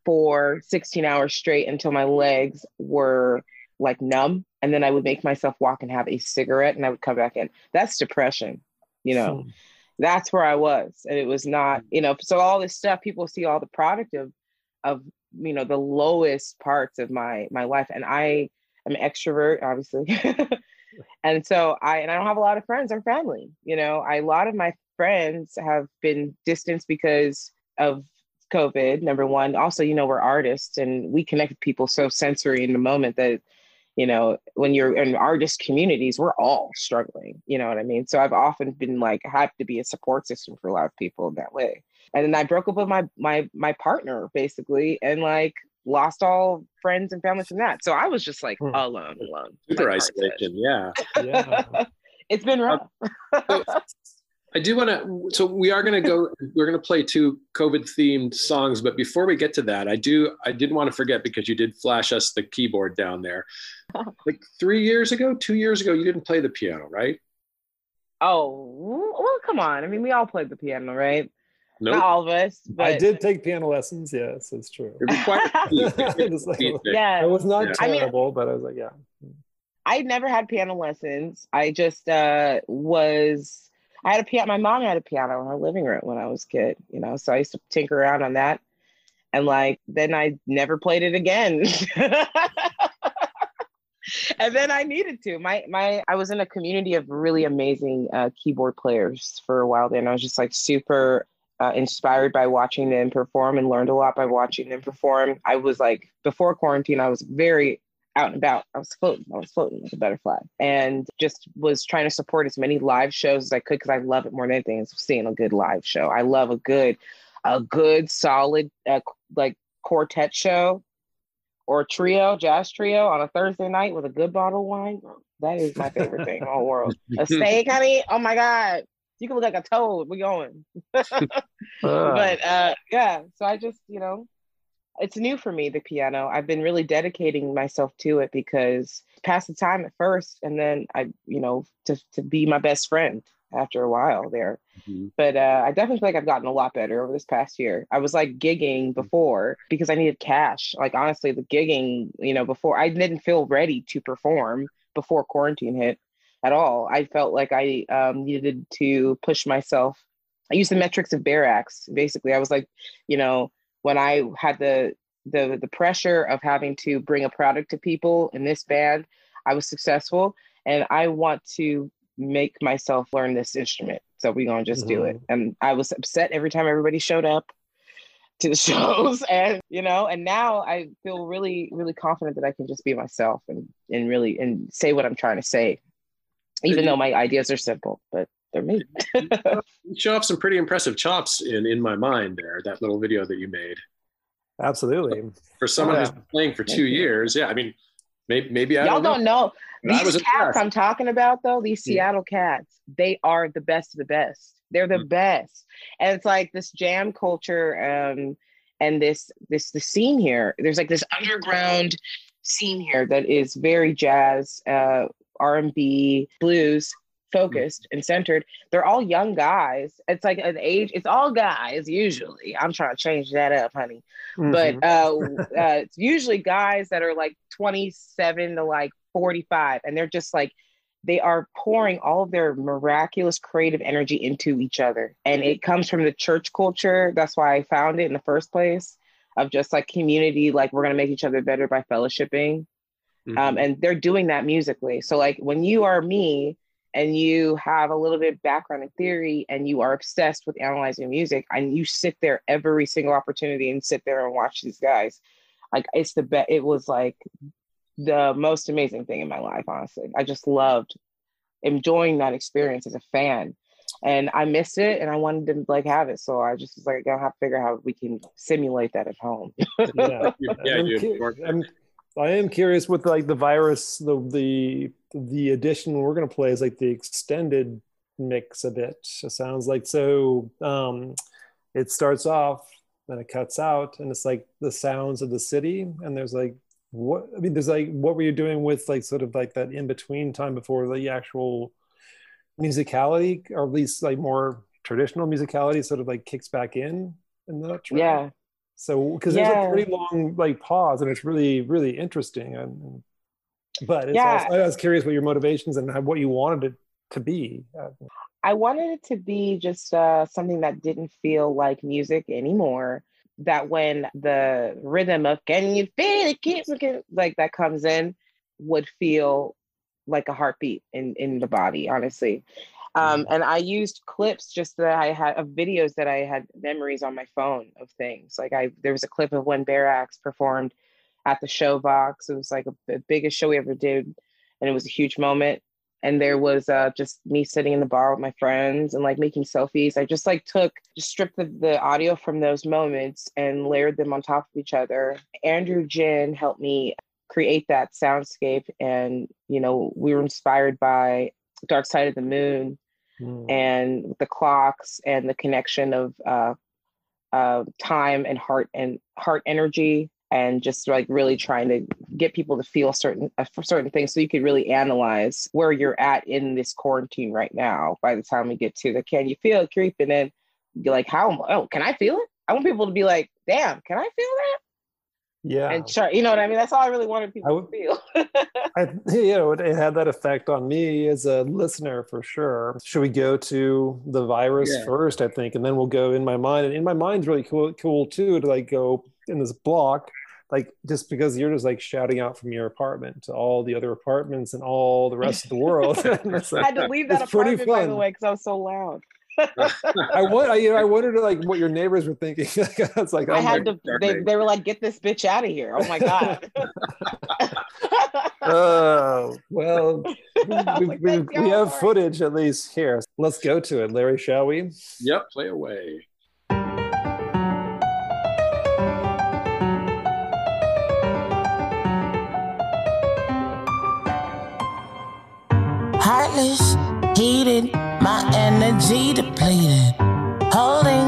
for 16 hours straight until my legs were like numb. And then I would make myself walk and have a cigarette and I would come back in. That's depression, you know? That's where I was. And it was not, you know, so all this stuff, people see all the product of you know, the lowest parts of my life. And I am an extrovert, obviously. And so I don't have a lot of friends or family, you know. A lot of my friends have been distanced because of COVID, number one. Also, you know, we're artists and we connect with people so sensory in the moment that, you know, when you're in artist communities, we're all struggling, you know what I mean? So I've often been like, had to be a support system for a lot of people in that way. And then I broke up with my partner basically, and like lost all friends and family from that. So I was just like alone. Super isolation, yeah. It's been rough. I do want to, so we are going to go, we're going to play two COVID themed songs, but before we get to that, I didn't want to forget, because you did flash us the keyboard down there. Like 2 years ago, you didn't play the piano, right? Oh, well, come on. I mean, we all played the piano, right? Nope. Not all of us, but I did take piano lessons. Yes, it's true. It required It was not terrible, but I was like, yeah. I never had piano lessons. I just I had a piano. My mom had a piano in her living room when I was a kid, you know, so I used to tinker around on that. And like, then I never played it again. And then I needed to. I was in a community of really amazing keyboard players for a while there. And I was just like super inspired by watching them perform, and learned a lot by watching them perform. I was like, before quarantine, I was very out and about. I was floating like a butterfly, and just was trying to support as many live shows as I could, because I love it more than anything, is seeing a good live show. I love a good solid like quartet show or trio, jazz trio on a Thursday night with a good bottle of wine. That is my favorite thing in the whole world. A steak, honey. Oh my God. You can look like a toad. We're going. But yeah, so I just, you know, it's new for me, the piano. I've been really dedicating myself to it because past the time at first, and then I, you know, to be my best friend after a while there. Mm-hmm. But I definitely feel like I've gotten a lot better over this past year. I was like gigging before because I needed cash. Like, honestly, the gigging, you know, before, I didn't feel ready to perform before quarantine hit at all. I felt like I needed to push myself. I used the metrics of Bear Axe. Basically, I was like, you know, when I had the pressure of having to bring a product to people in this band, I was successful, and I want to make myself learn this instrument. So we're gonna just do it. And I was upset every time everybody showed up to the shows, and you know, and now I feel really, really confident that I can just be myself and really say what I'm trying to say, even though my ideas are simple, but they're made. You show off some pretty impressive chops in my mind there, that little video that you made. Absolutely. So for someone who's been playing for 2 years, yeah, I mean, maybe I don't know. These cats I'm talking about, though, these Seattle cats, they are the best of the best. They're the best. And it's like this jam culture and the scene here. There's like this underground scene here that is very jazz, R&B, blues focused and centered. They're all young guys. It's like an age, it's all guys usually. I'm trying to change that up, honey. But it's usually guys that are like 27 to like 45, and they're just like, they are pouring all of their miraculous creative energy into each other. And it comes from the church culture. That's why I found it in the first place, of just like community, like we're going to make each other better by fellowshipping. And they're doing that musically. So like when you are me and you have a little bit of background in theory and you are obsessed with analyzing music, and you sit there every single opportunity and sit there and watch these guys, like it's the best. It was like the most amazing thing in my life, honestly. I just loved enjoying that experience as a fan. And I missed it and I wanted to like have it. So I just was like, I have to figure out how we can simulate that at home. I am curious with like The Virus, the edition we're going to play is like the extended mix of it. It sounds like, so it starts off, then it cuts out, and it's like the sounds of the city. And there's like, what, I mean, there's like, what were you doing with like sort of like that in-between time before the actual musicality, or at least like more traditional musicality sort of like kicks back in the track? Yeah, so because there's a pretty long like pause, and it's really, really interesting. And but it's also, I was curious what your motivations and what you wanted it to be. I wanted it to be just something that didn't feel like music anymore, that when the rhythm of "Can you feel it, keeps looking," like that comes in, would feel like a heartbeat in the body, honestly. And I used clips just that I had of videos that I had memories on my phone of things. Like there was a clip of when Bear Axe performed at the Showbox. It was like the biggest show we ever did. And it was a huge moment. And there was just me sitting in the bar with my friends and like making selfies. I just like stripped the audio from those moments and layered them on top of each other. Andrew Jin helped me create that soundscape, and you know, we were inspired by Dark Side of the Moon and the clocks and the connection of time and heart energy, and just like really trying to get people to feel certain things, so you could really analyze where you're at in this quarantine right now. By the time we get to the "Can you feel it creeping in," you're like, how? Oh, can I feel it? I want people to be like, damn, can I feel that? Yeah, and you know what I mean. That's all I really wanted people to feel. It had that effect on me as a listener for sure. Should we go to The Virus first? I think, and then we'll go In My Mind. And In My Mind's really cool too, to like go in this block, like just because you're just like shouting out from your apartment to all the other apartments and all the rest of the world. I had to leave that apartment, by the way, because I was so loud. I wondered like what your neighbors were thinking. It's like, oh, I had to. They were like, "Get this bitch out of here!" Oh my god. Oh well, we have footage at least here. Let's go to it, Larry, shall we? Yep, play away. Heartless, heated, my energy depleted, holding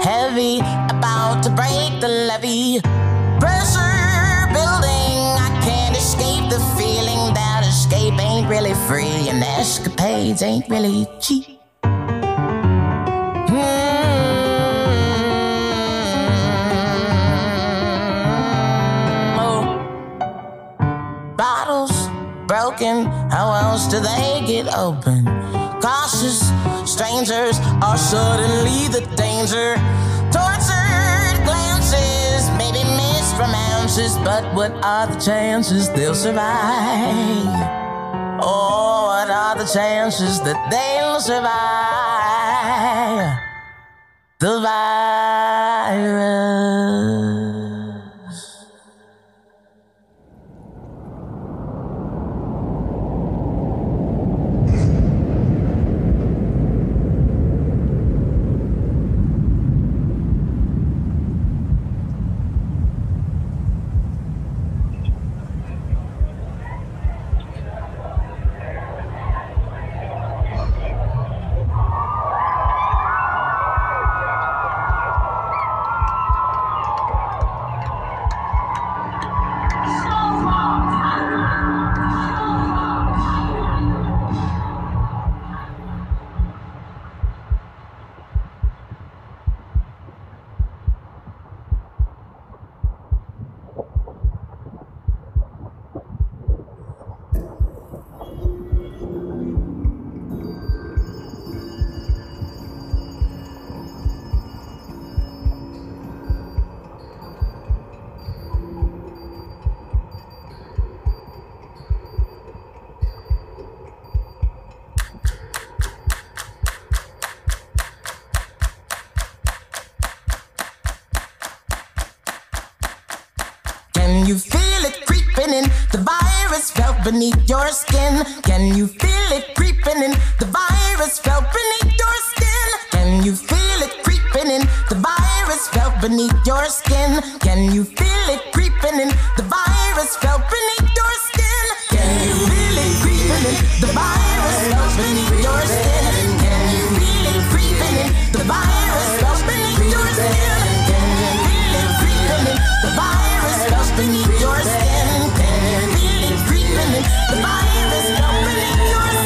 heavy, about to break the levee. Pressure building, I can't escape the feeling that escape ain't really free, and escapades ain't really cheap. Oh. Bottles broken, how else do they get open? Cautious strangers are suddenly the danger. Tortured glances, maybe mispronounces, but what are the chances they'll survive? Oh, what are the chances that they'll survive? The virus. Can you feel it creeping in? The virus felt beneath your skin. Can you feel it creeping in? The virus felt beneath your skin. Can you feel it creeping in? The virus felt beneath your skin. Can you feel it creeping in? The virus felt beneath your skin. Can you feel it creeping in? The virus felt beneath your skin. Can you feel it creeping in? The virus felt beneath your skin. Can you feel it creeping in? The virus felt beneath your skin. Can you feel it creeping in? The virus felt beneath your skin.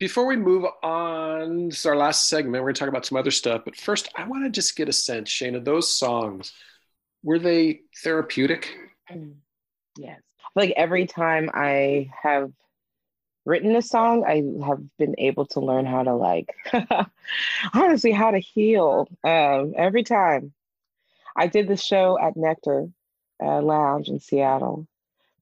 Before we move on, this is our last segment. We're gonna talk about some other stuff, but first I wanna just get a sense, Shaina, those songs, were they therapeutic? Yes, like every time I have written a song, I have been able to learn how to like, honestly, how to heal every time. I did the show at Nectar Lounge in Seattle.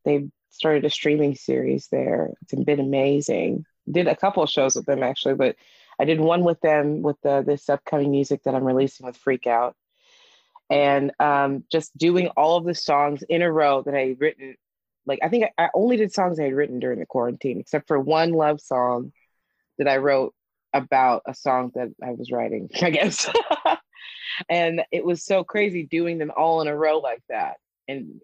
They started a streaming series there. It's been amazing. Did a couple of shows with them actually, but I did one with them with this upcoming music that I'm releasing with Freak Out, and just doing all of the songs in a row that I had written. Like I think I only did songs I had written during the quarantine, except for one love song that I wrote about a song that I was writing, I guess. And it was so crazy doing them all in a row like that, and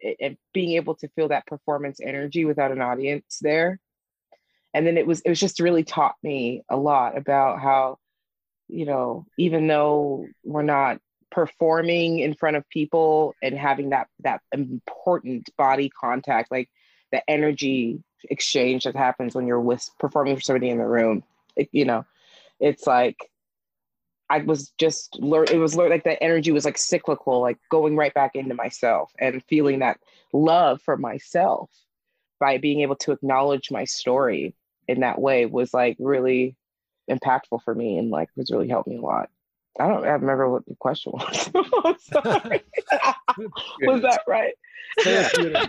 being able to feel that performance energy without an audience there. And then it was just really taught me a lot about how, you know, even though we're not performing in front of people and having that important body contact, like the energy exchange that happens when you're with performing for somebody in the room. It, you know, it's like I was just learning. It was like that energy was like cyclical, like going right back into myself and feeling that love for myself by being able to acknowledge my story in that way was like really impactful for me and like was really helped me a lot. I remember what the question was. I'm sorry. Was that right? Yeah.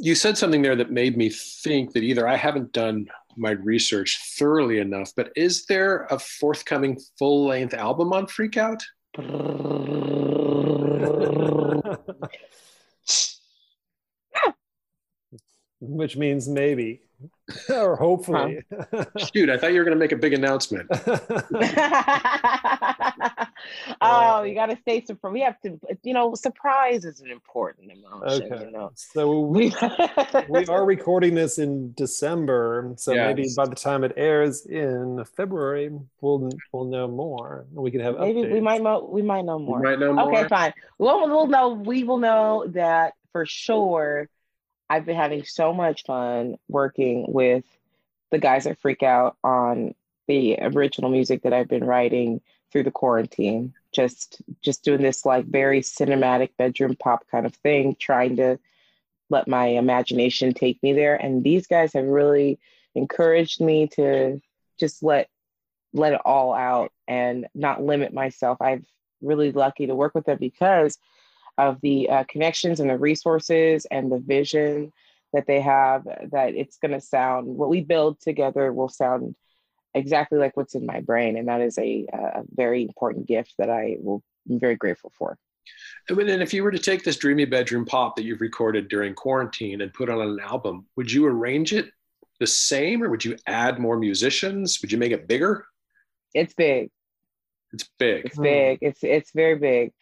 You said something there that made me think that either I haven't done my research thoroughly enough, but is there a forthcoming full-length album on Freak Out? Which means maybe, or hopefully. Huh? Shoot, I thought you were going to make a big announcement. Oh, you got to stay surprised. We have to, you know, surprise is an important emotion. Okay. You know? So we are recording this in December. So yes. Maybe by the time it airs in February, we'll know more. We can have maybe updates. We might know more. We might know more. Okay, fine. We'll know. We will know that for sure. I've been having so much fun working with the guys at Freak Out on the original music that I've been writing through the quarantine. Just doing this like very cinematic bedroom pop kind of thing, trying to let my imagination take me there. And these guys have really encouraged me to just let it all out and not limit myself. I'm really lucky to work with them because of the connections and the resources and the vision that they have, that it's gonna sound, what we build together will sound exactly like what's in my brain. And that is a very important gift that I'm very grateful for. And if you were to take this dreamy bedroom pop that you've recorded during quarantine and put on an album, would you arrange it the same or would you add more musicians? Would you make it bigger? It's big. It's big. It's big, it's very big.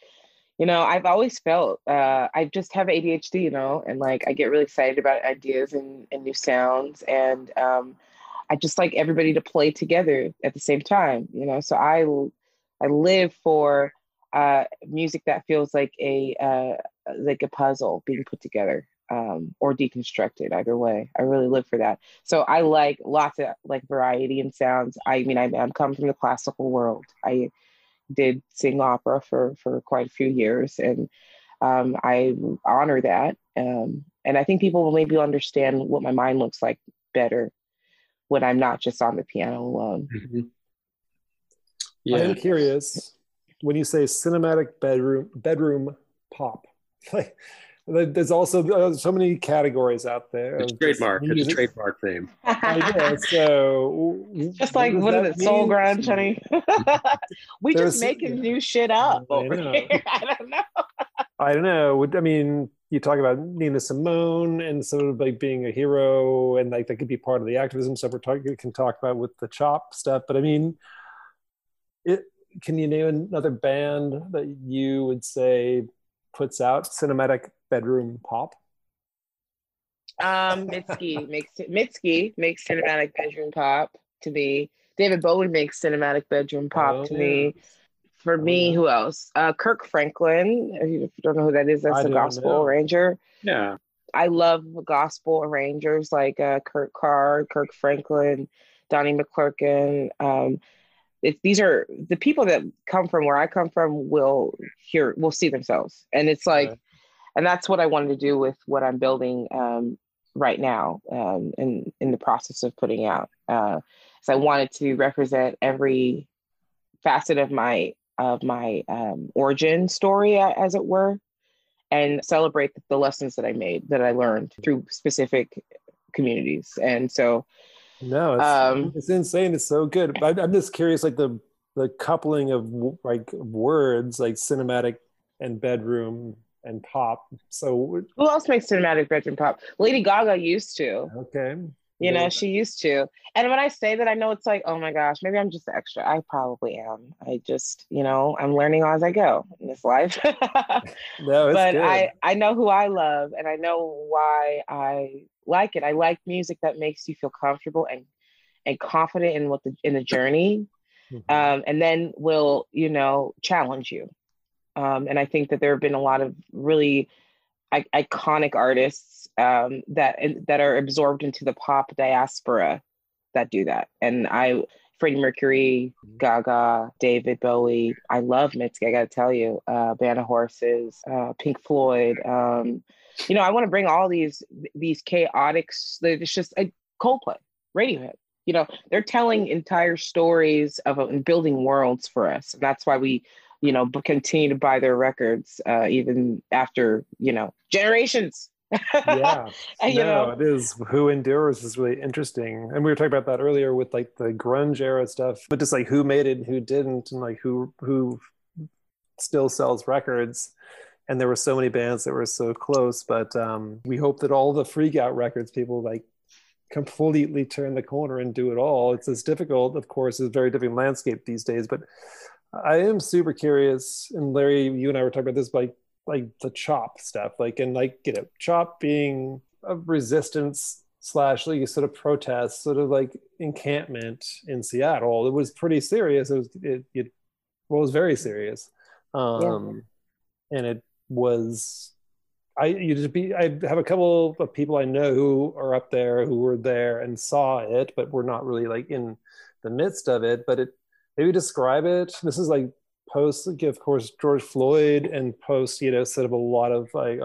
You know, I've always felt, I just have ADHD, you know, and like, I get really excited about ideas and new sounds. And I just like everybody to play together at the same time, you know? So I live for music that feels like a puzzle being put together or deconstructed, either way. I really live for that. So I like lots of like variety in sounds. I mean, I'm coming from the classical world. I did sing opera for quite a few years, and I honor that. And I think people will maybe understand what my mind looks like better when I'm not just on the piano alone. Mm-hmm. Yeah. I'm curious, when you say cinematic bedroom pop, like, there's also so many categories out there. It's trademark. It's a trademark name. So just like what is it, soul grunge, honey? We just making new shit up over here. I don't know. I mean, you talk about Nina Simone and sort of like being a hero, and like that could be part of the activism stuff we can talk about with the CHOP stuff. But I mean, can you name another band that you would say puts out cinematic bedroom pop? Mitski makes cinematic bedroom pop to me. David Bowie makes cinematic bedroom pop me. For me, who else? Kirk Franklin. If you don't know who that is, that's a gospel arranger. Yeah, I love gospel arrangers like Kurt Carr, Kirk Franklin, Donnie McClurkin. These are the people that come from where I come from. Will see themselves, and it's like. Okay. And that's what I wanted to do with what I'm building right now and in the process of putting out. So I wanted to represent every facet of my origin story, as it were, and celebrate the lessons that I learned through specific communities. And so, no, it's insane. It's so good. I'm just curious, like the coupling of like words, like cinematic and bedroom and pop. So who else makes cinematic bedroom pop? Lady Gaga used to. Okay. You know, she used to. And when I say that, I know it's like, oh my gosh, maybe I'm just extra. I probably am. I just, you know, I'm learning as I go in this life. But good. I know who I love and I know why I like it. I like music that makes you feel comfortable and confident in the journey. Mm-hmm. And then will, you know, challenge you. And I think that there have been a lot of really iconic artists that are absorbed into the pop diaspora that do that. And Freddie Mercury, Gaga, David Bowie. I love Mitski, I gotta tell you. Band of Horses, Pink Floyd. I want to bring all these chaotic. It's just a Coldplay, Radiohead. They're telling entire stories and building worlds for us. And that's why we, continue to buy their records even after, generations. Yeah, and, it is. Who endures is really interesting, and we were talking about that earlier with like the grunge era stuff, but just like who made it and who didn't, and like who still sells records. And there were so many bands that were so close, but we hope that all the Freak Out Records people like completely turn the corner and do it all. It's as difficult, of course, it's a very different landscape these days. But I am super curious, and Larry, you and I were talking about this, like the CHOP stuff, CHOP being a resistance / sort of protest, sort of like encampment in Seattle. It was pretty serious. It was very serious. And it was, I have a couple of people I know who are up there, who were there and saw it, but were not really like in the midst of it, but maybe describe it. This is like post, of course, George Floyd, and post, sort of a lot of like,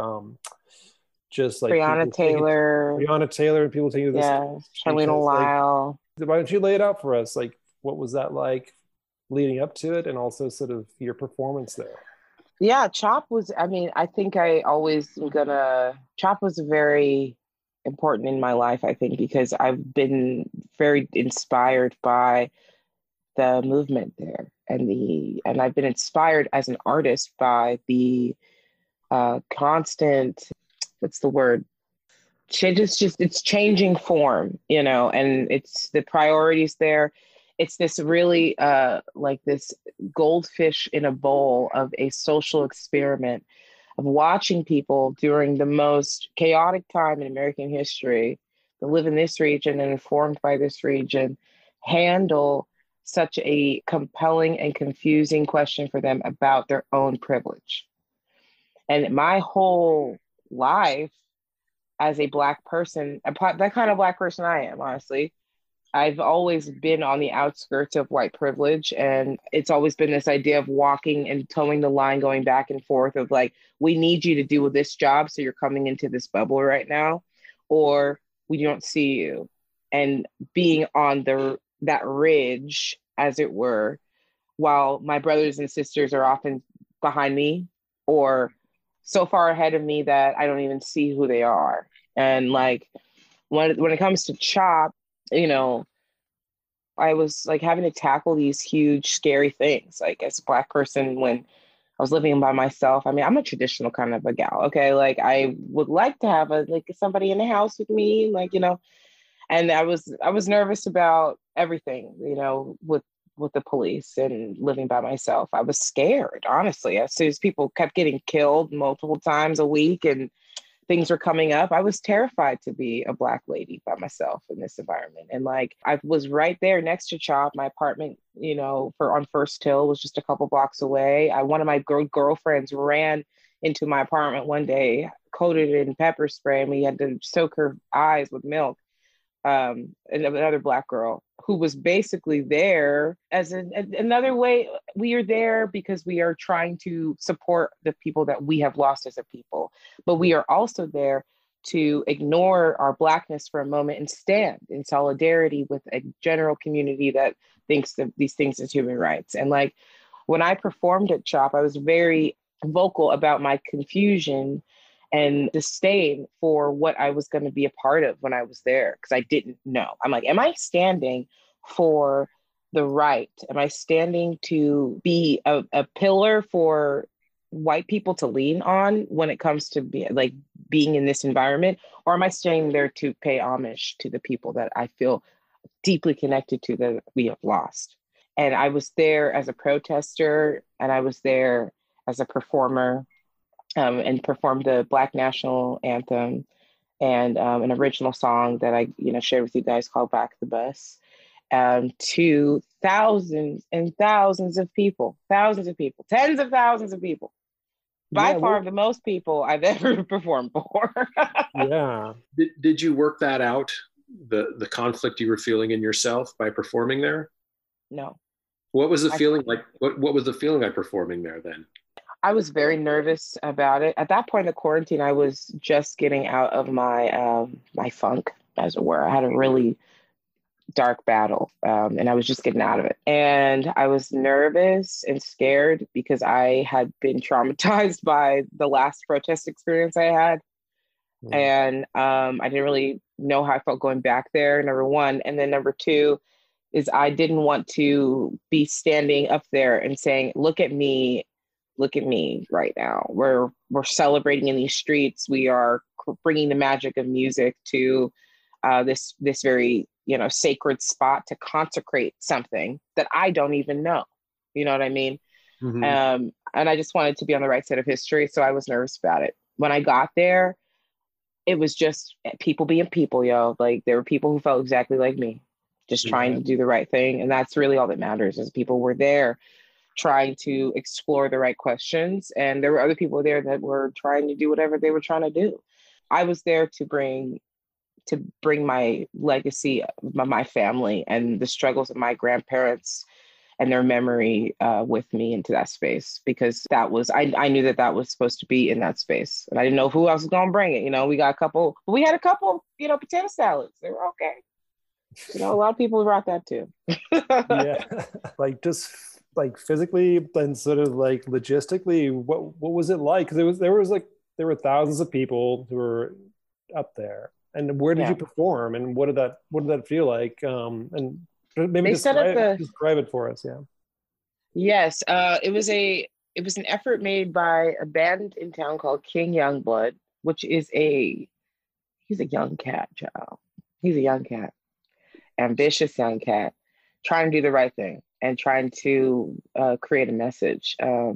just like Breonna Taylor and people taking this. Yeah, Shaina Lyle. Why don't you lay it out for us? Like, what was that like leading up to it, and also sort of your performance there? Yeah, CHOP was very important in my life, I think, because I've been very inspired by the movement there. And I've been inspired as an artist by the constant, what's the word? It's changing form, and it's the priorities there. It's this really this goldfish in a bowl of a social experiment of watching people during the most chaotic time in American history that live in this region and informed by this region handle such a compelling and confusing question for them about their own privilege. And my whole life as a Black person, that kind of Black person I am, honestly, I've always been on the outskirts of white privilege. And it's always been this idea of walking and towing the line, going back and forth of like, we need you to do this job, so you're coming into this bubble right now, or we don't see you. And being on that ridge, as it were, while my brothers and sisters are often behind me or so far ahead of me that I don't even see who they are. And like when it comes to CHOP, I was like having to tackle these huge, scary things. Like as a Black person, when I was living by myself, I mean, I'm a traditional kind of a gal. Okay. Like I would like to have somebody in the house with me, and I was nervous about everything, with the police and living by myself. I was scared, honestly, as soon as people kept getting killed multiple times a week and things were coming up. I was terrified to be a Black lady by myself in this environment. And I was right there next to CHOP. My apartment, on First Hill was just a couple blocks away. One of my girlfriends ran into my apartment one day, coated in pepper spray, and we had to soak her eyes with milk. And another Black girl who was basically there as another way. We are there because we are trying to support the people that we have lost as a people, but we are also there to ignore our Blackness for a moment and stand in solidarity with a general community that thinks of these things as human rights. And when I performed at CHOP, I was very vocal about my confusion and disdain for what I was going to be a part of when I was there, because I didn't know. I'm like, am I standing for the right? Am I standing to be a pillar for white people to lean on when it comes to being in this environment? Or am I standing there to pay homage to the people that I feel deeply connected to that we have lost? And I was there as a protester, and I was there as a performer, and performed the Black National Anthem and an original song that I shared with you guys called Back of the Bus to thousands and thousands of people, tens of thousands of people. by far the most people I've ever performed for. Yeah. Did you work that out, the conflict you were feeling in yourself by performing there? No. What was the feeling like? What was the feeling like performing there then? I was very nervous about it. At that point of quarantine, I was just getting out of my my funk, as it were. I had a really dark battle, and I was just getting out of it. And I was nervous and scared because I had been traumatized by the last protest experience I had. Mm. And I didn't really know how I felt going back there, number one. And then number two is I didn't want to be standing up there and saying, look at me right now. We're celebrating in these streets. We are bringing the magic of music to this very, sacred spot to consecrate something that I don't even know. You know what I mean? Mm-hmm. And I just wanted to be on the right side of history. So I was nervous about it. When I got there, it was just people being people, yo. Like there were people who felt exactly like me, just trying to do the right thing. And that's really all that matters is people were there trying to explore the right questions. And there were other people there that were trying to do whatever they were trying to do. I was there to bring my legacy, my family and the struggles of my grandparents and their memory with me into that space, because that was, I knew that was supposed to be in that space. And I didn't know who else was going to bring it. We had a couple, potato salads. They were okay. A lot of people rock that too. Yeah, just physically and sort of logistically, what was it like? Because there were thousands of people who were up there. And where did you perform? And what did that feel like? And maybe describe it for us. Yeah. Yes, it was an effort made by a band in town called King Youngblood, which is he's a young cat, child. He's a young cat. Ambitious young cat, trying to do the right thing and trying to create a message. There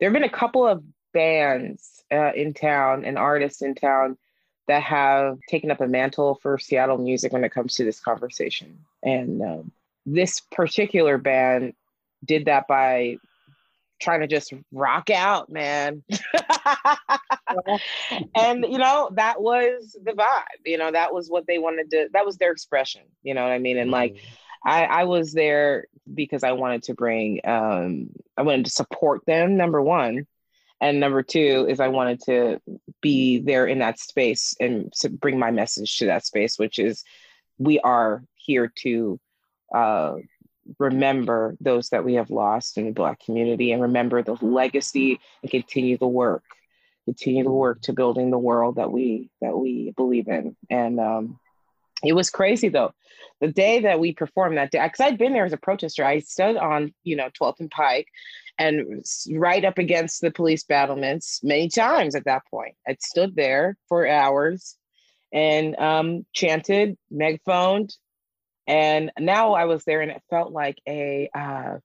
have been a couple of bands in town and artists in town that have taken up a mantle for Seattle music when it comes to this conversation. And this particular band did that by trying to just rock out, man. And, that was the vibe, that was what they wanted to, that was their expression, you know what I mean? And I was there because I wanted to bring, I wanted to support them, number one. And number two is I wanted to be there in that space and to bring my message to that space, which is we are here to, remember those that we have lost in the Black community and remember the legacy and continue the work to building the world that we believe in. And it was crazy though. The day that we performed that day, because I'd been there as a protester, I stood on 12th and Pike and right up against the police battlements many times at that point. I'd stood there for hours and chanted, megaphoned. And now I was there and it felt like what's it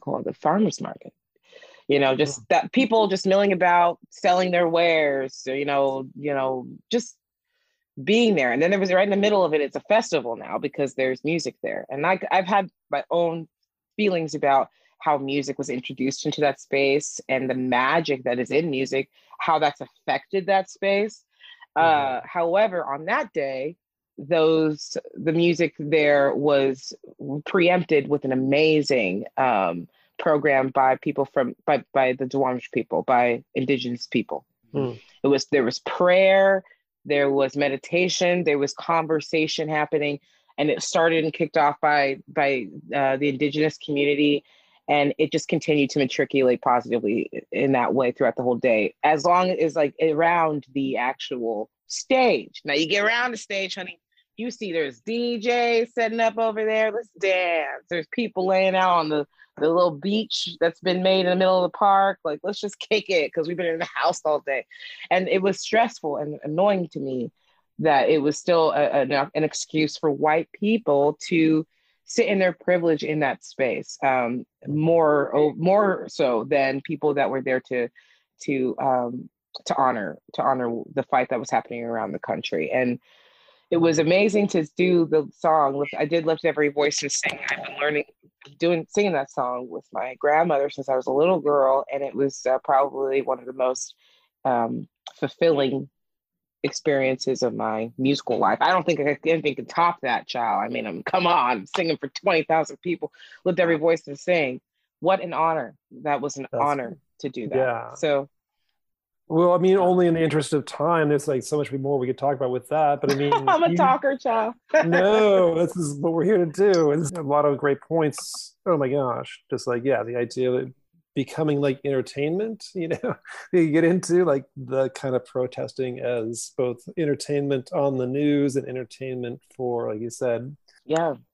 called? The farmer's market, just that people just milling about selling their wares, just being there. And then there was right in the middle of it, it's a festival now because there's music there. And I've had my own feelings about how music was introduced into that space and the magic that is in music, how that's affected that space. Mm-hmm. However, on that day, the music there was preempted with an amazing program by people by the Duwamish people, by indigenous people. Mm. There was prayer, there was meditation, there was conversation happening, and it started and kicked off by the indigenous community, and it just continued to matriculate positively in that way throughout the whole day, as long as around the actual stage. Now you get around the stage, honey. You see there's DJs setting up over there. Let's dance. There's people laying out on the little beach that's been made in the middle of the park. Like, let's just kick it because we've been in the house all day. And it was stressful and annoying to me that it was still an excuse for white people to sit in their privilege in that space, more so than people that were there to honor the fight that was happening around the country. And it was amazing to do the song. I did Lift Every Voice and Sing. I've been learning singing that song with my grandmother since I was a little girl, and it was probably one of the most fulfilling experiences of my musical life. I don't think anything can top that, Chao. I mean, come on, singing for 20,000 people, Lift Every Voice and Sing. What an honor. That was an honor to do that. Yeah. So, well, I mean, only in the interest of time, there's like so much more we could talk about with that. But I mean, I'm a talker, Chao. No, this is what we're here to do. It's a lot of great points. Oh my gosh. Just like, yeah, the idea of it becoming like entertainment, you know, you get into like the kind of protesting as both entertainment on the news and entertainment for, like you said,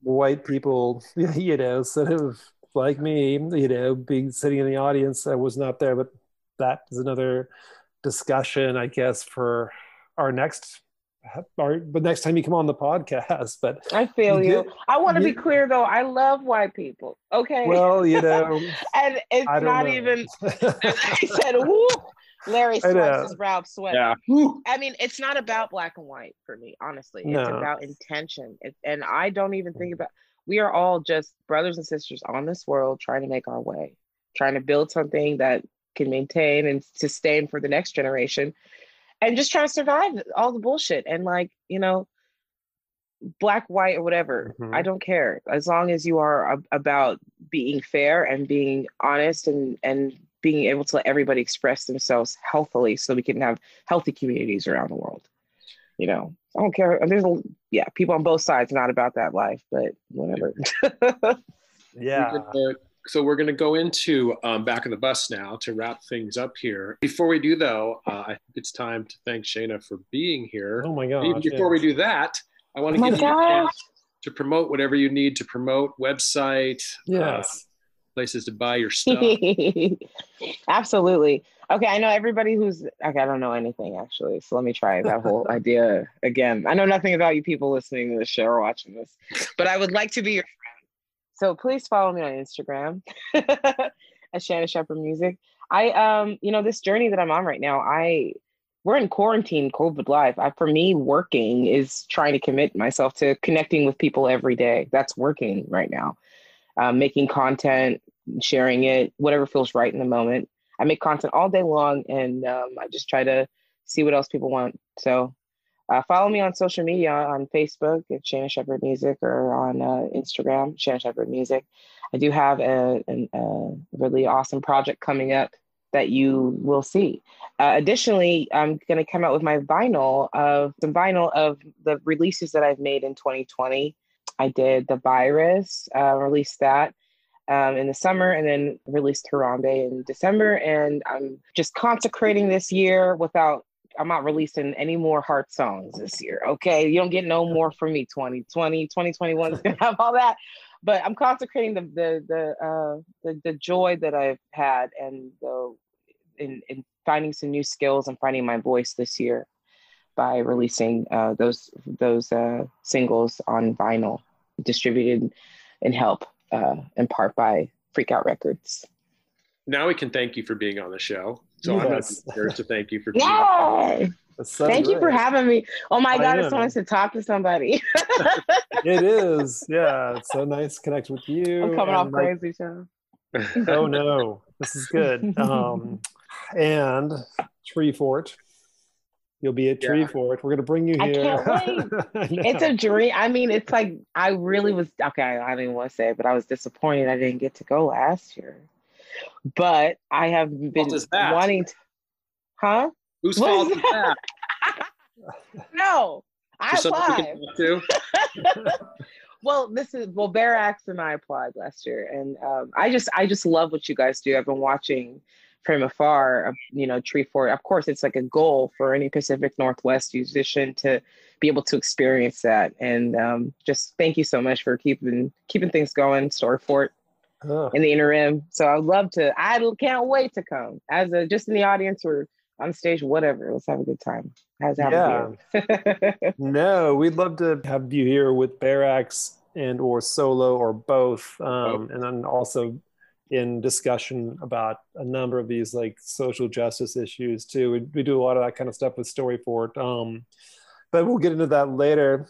white people, you know, sort of like me, you know, being sitting in the audience. I was not there, but that is another discussion, I guess, for next time you come on the podcast. But I feel you. I want to be clear though, I love white people. Okay. Well, you know, and it's not even I said, whoo, Larry sweats his Ralph sweat. Yeah. I mean, it's not about black and white for me, honestly. No. It's about intention. And I don't even think about, we are all just brothers and sisters on this world trying to make our way, trying to build something that can maintain and sustain for the next generation. And just try to survive all the bullshit. And like, you know, black, white, or whatever, I don't care. As long as you are about being fair and being honest and being able to let everybody express themselves healthily so we can have healthy communities around the world. You know, I don't care. There's, people on both sides, not about that life, but whatever. Yeah. So we're going to go into Back of the Bus now to wrap things up here. Before we do, though, I think it's time to thank Shaina for being here. Oh, my God. Even before we do that, I want to give you a chance to promote whatever you need to promote, website, places to buy your stuff. Absolutely. Okay, I know everybody who's... Okay, I don't know anything, actually, so let me try that whole idea again. I know nothing about you people listening to this show or watching this, but I would like to be your friend. So please follow me on Instagram at Shaina Shepherd Music. This journey that I'm on right now, we're in quarantine, COVID life. For me, working is trying to commit myself to connecting with people every day. That's working right now. Making content, sharing it, whatever feels right in the moment. I make content all day long, and I just try to see what else people want. So follow me on social media, on Facebook at Shaina Shepherd Music, or on Instagram, Shaina Shepherd Music. I do have a really awesome project coming up that you will see. Additionally, I'm going to come out with my vinyl of the releases that I've made in 2020. I did The Virus, released that in the summer, and then released Harambe in December. And I'm just consecrating this year I'm not releasing any more heart songs this year, okay? You don't get no more from me, 2020. 2021 is going to have all that. But I'm consecrating the joy that I've had and in finding some new skills and finding my voice this year by releasing those singles on vinyl, distributed and helped in part by Freak Out Records. Now we can thank you for being on the show. So I'm not scared to thank you for being here. So thank you for having me. Oh my God, it's so nice to talk to somebody. It is. Yeah. It's so nice to connect with you. I'm coming off crazy, Sean. Oh no. This is good. And Treefort. You'll be at Treefort. We're gonna bring you here. I can't wait. It's a dream. I mean, it's like I didn't want to say it, but I was disappointed I didn't get to go last year. But I have been wanting to, Whose fault is that? No, I applied. Well, Bear Axe and I applied last year, and I just love what you guys do. I've been watching from afar, you know, Treefort. Of course, it's like a goal for any Pacific Northwest musician to be able to experience that. And just thank you so much for keeping things going, Storyfort. In the interim, so I can't wait to come as just in the audience or on stage, whatever. Let's have a good time. No, we'd love to have you here with Bear Axe and or solo or both, and then also in discussion about a number of these like social justice issues too. We do a lot of that kind of stuff with Storyfort, but we'll get into that later.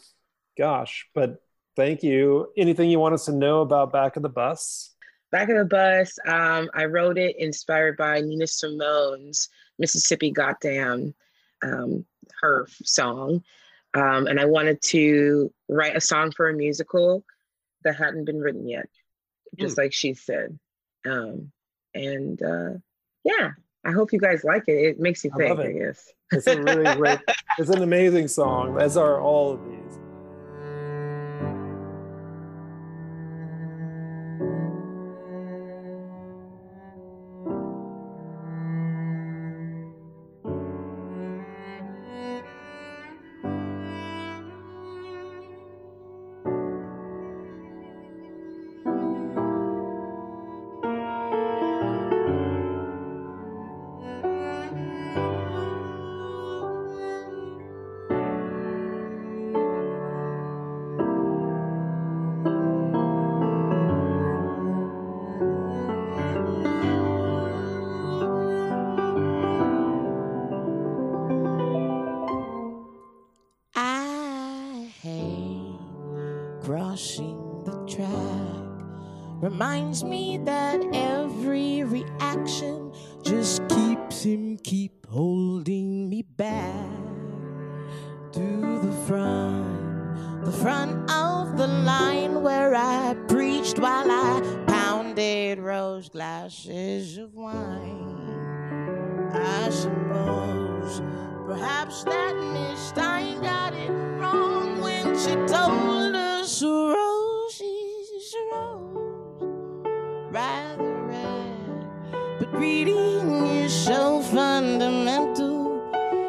Gosh, but. thank you. Anything you want us to know about Back of the Bus? Back of the Bus, I wrote it inspired by Nina Simone's Mississippi Goddamn, her song. And I wanted to write a song for a musical that hadn't been written yet, just like she said. Yeah, I hope you guys like it. It makes you think, I guess. It's a really great, it's an amazing song, as are all of these. Reminds me that every reaction just keeps him, keep holding me back to the front of the line where I preached while I pounded rose glasses of wine. I suppose perhaps that Miss Stein got it wrong when she told us a rose is a rose. Rather rare, but reading is so fundamental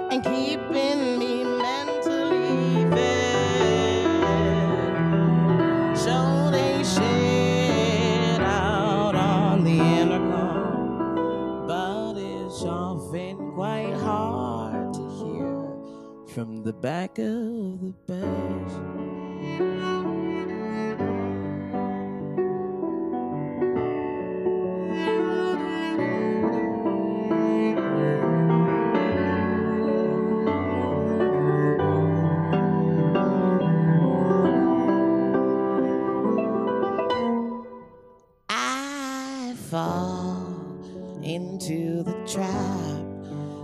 and keeping me mentally fit. So they sit out on the intercom, but it's often quite hard to hear from the back of the bus. Into the trap,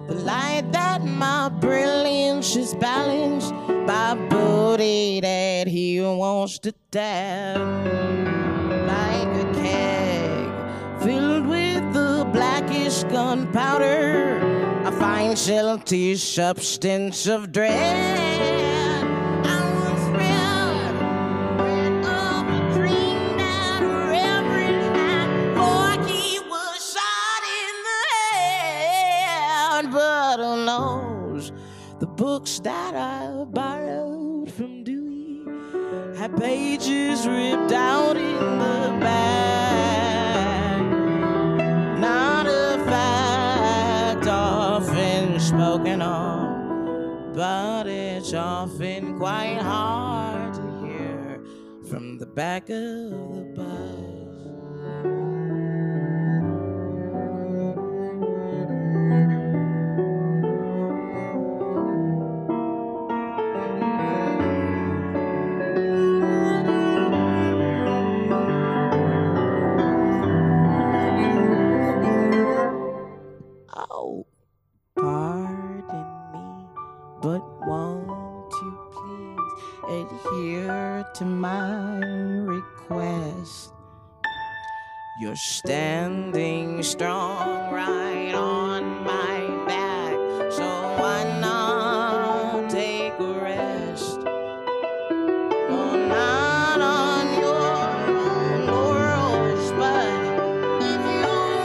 the light that my brilliance is balanced by booty that he wants to tap, like a keg filled with the blackest gunpowder, a fine silty substance of dread. Books that I borrowed from Dewey had pages ripped out in the back. Not a fact often spoken of, but it's often quite hard to hear from the back of the bus. To my request, you're standing strong right on my back, so why not take a rest? No, not on your own morals, but if you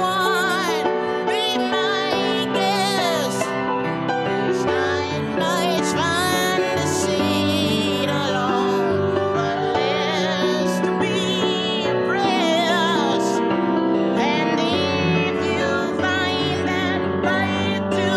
want, be my guest. These night nights find a seat alone. And if you find that way to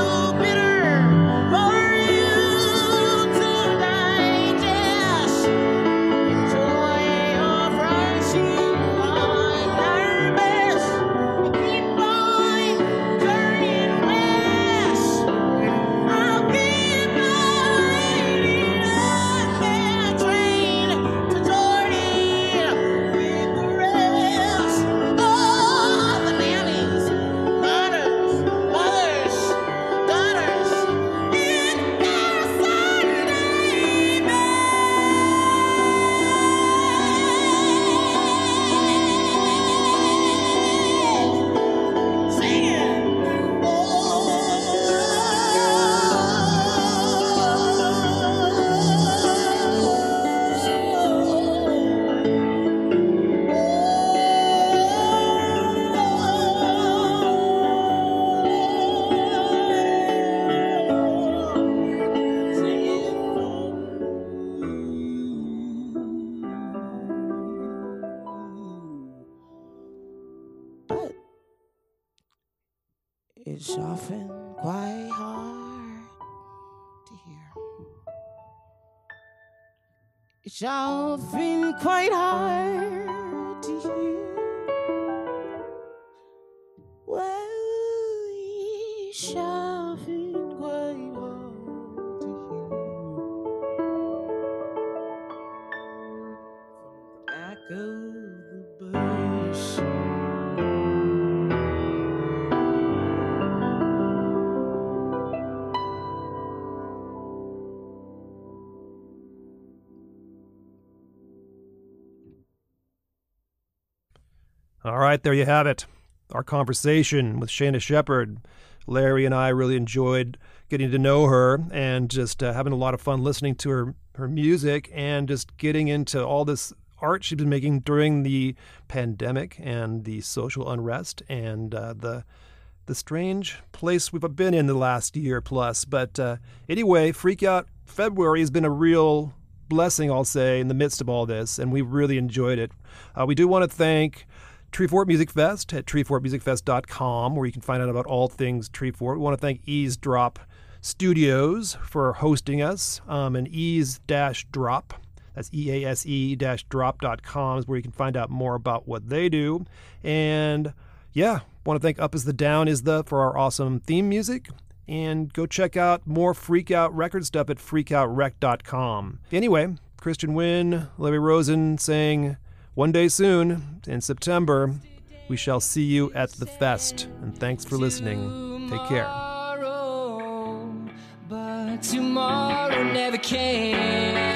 it's often quite hard to hear. It's often quite hard to hear. Well, it's often quite hard to hear. From the back of the bus. All right, there you have it. Our conversation with Shaina Shepherd. Larry and I really enjoyed getting to know her and just having a lot of fun listening to her music and just getting into all this art she's been making during the pandemic and the social unrest and the strange place we've been in the last year plus. But anyway, Freak Out February has been a real blessing, I'll say, in the midst of all this, and we really enjoyed it. We do want to thank Treefort Music Fest at treefortmusicfest.com, where you can find out about all things Treefort. We want to thank Eavesdrop Studios for hosting us, and ease-drop, that's ease-drop.com, is where you can find out more about what they do. And yeah, want to thank Up Is the Down Is the for our awesome theme music. And go check out more Freak Out Record stuff at freakoutrec.com. Anyway, Christian Wynn, Larry Rosen saying, one day soon, in September, we shall see you at the fest. And thanks for listening. Take care. Tomorrow, but tomorrow never came.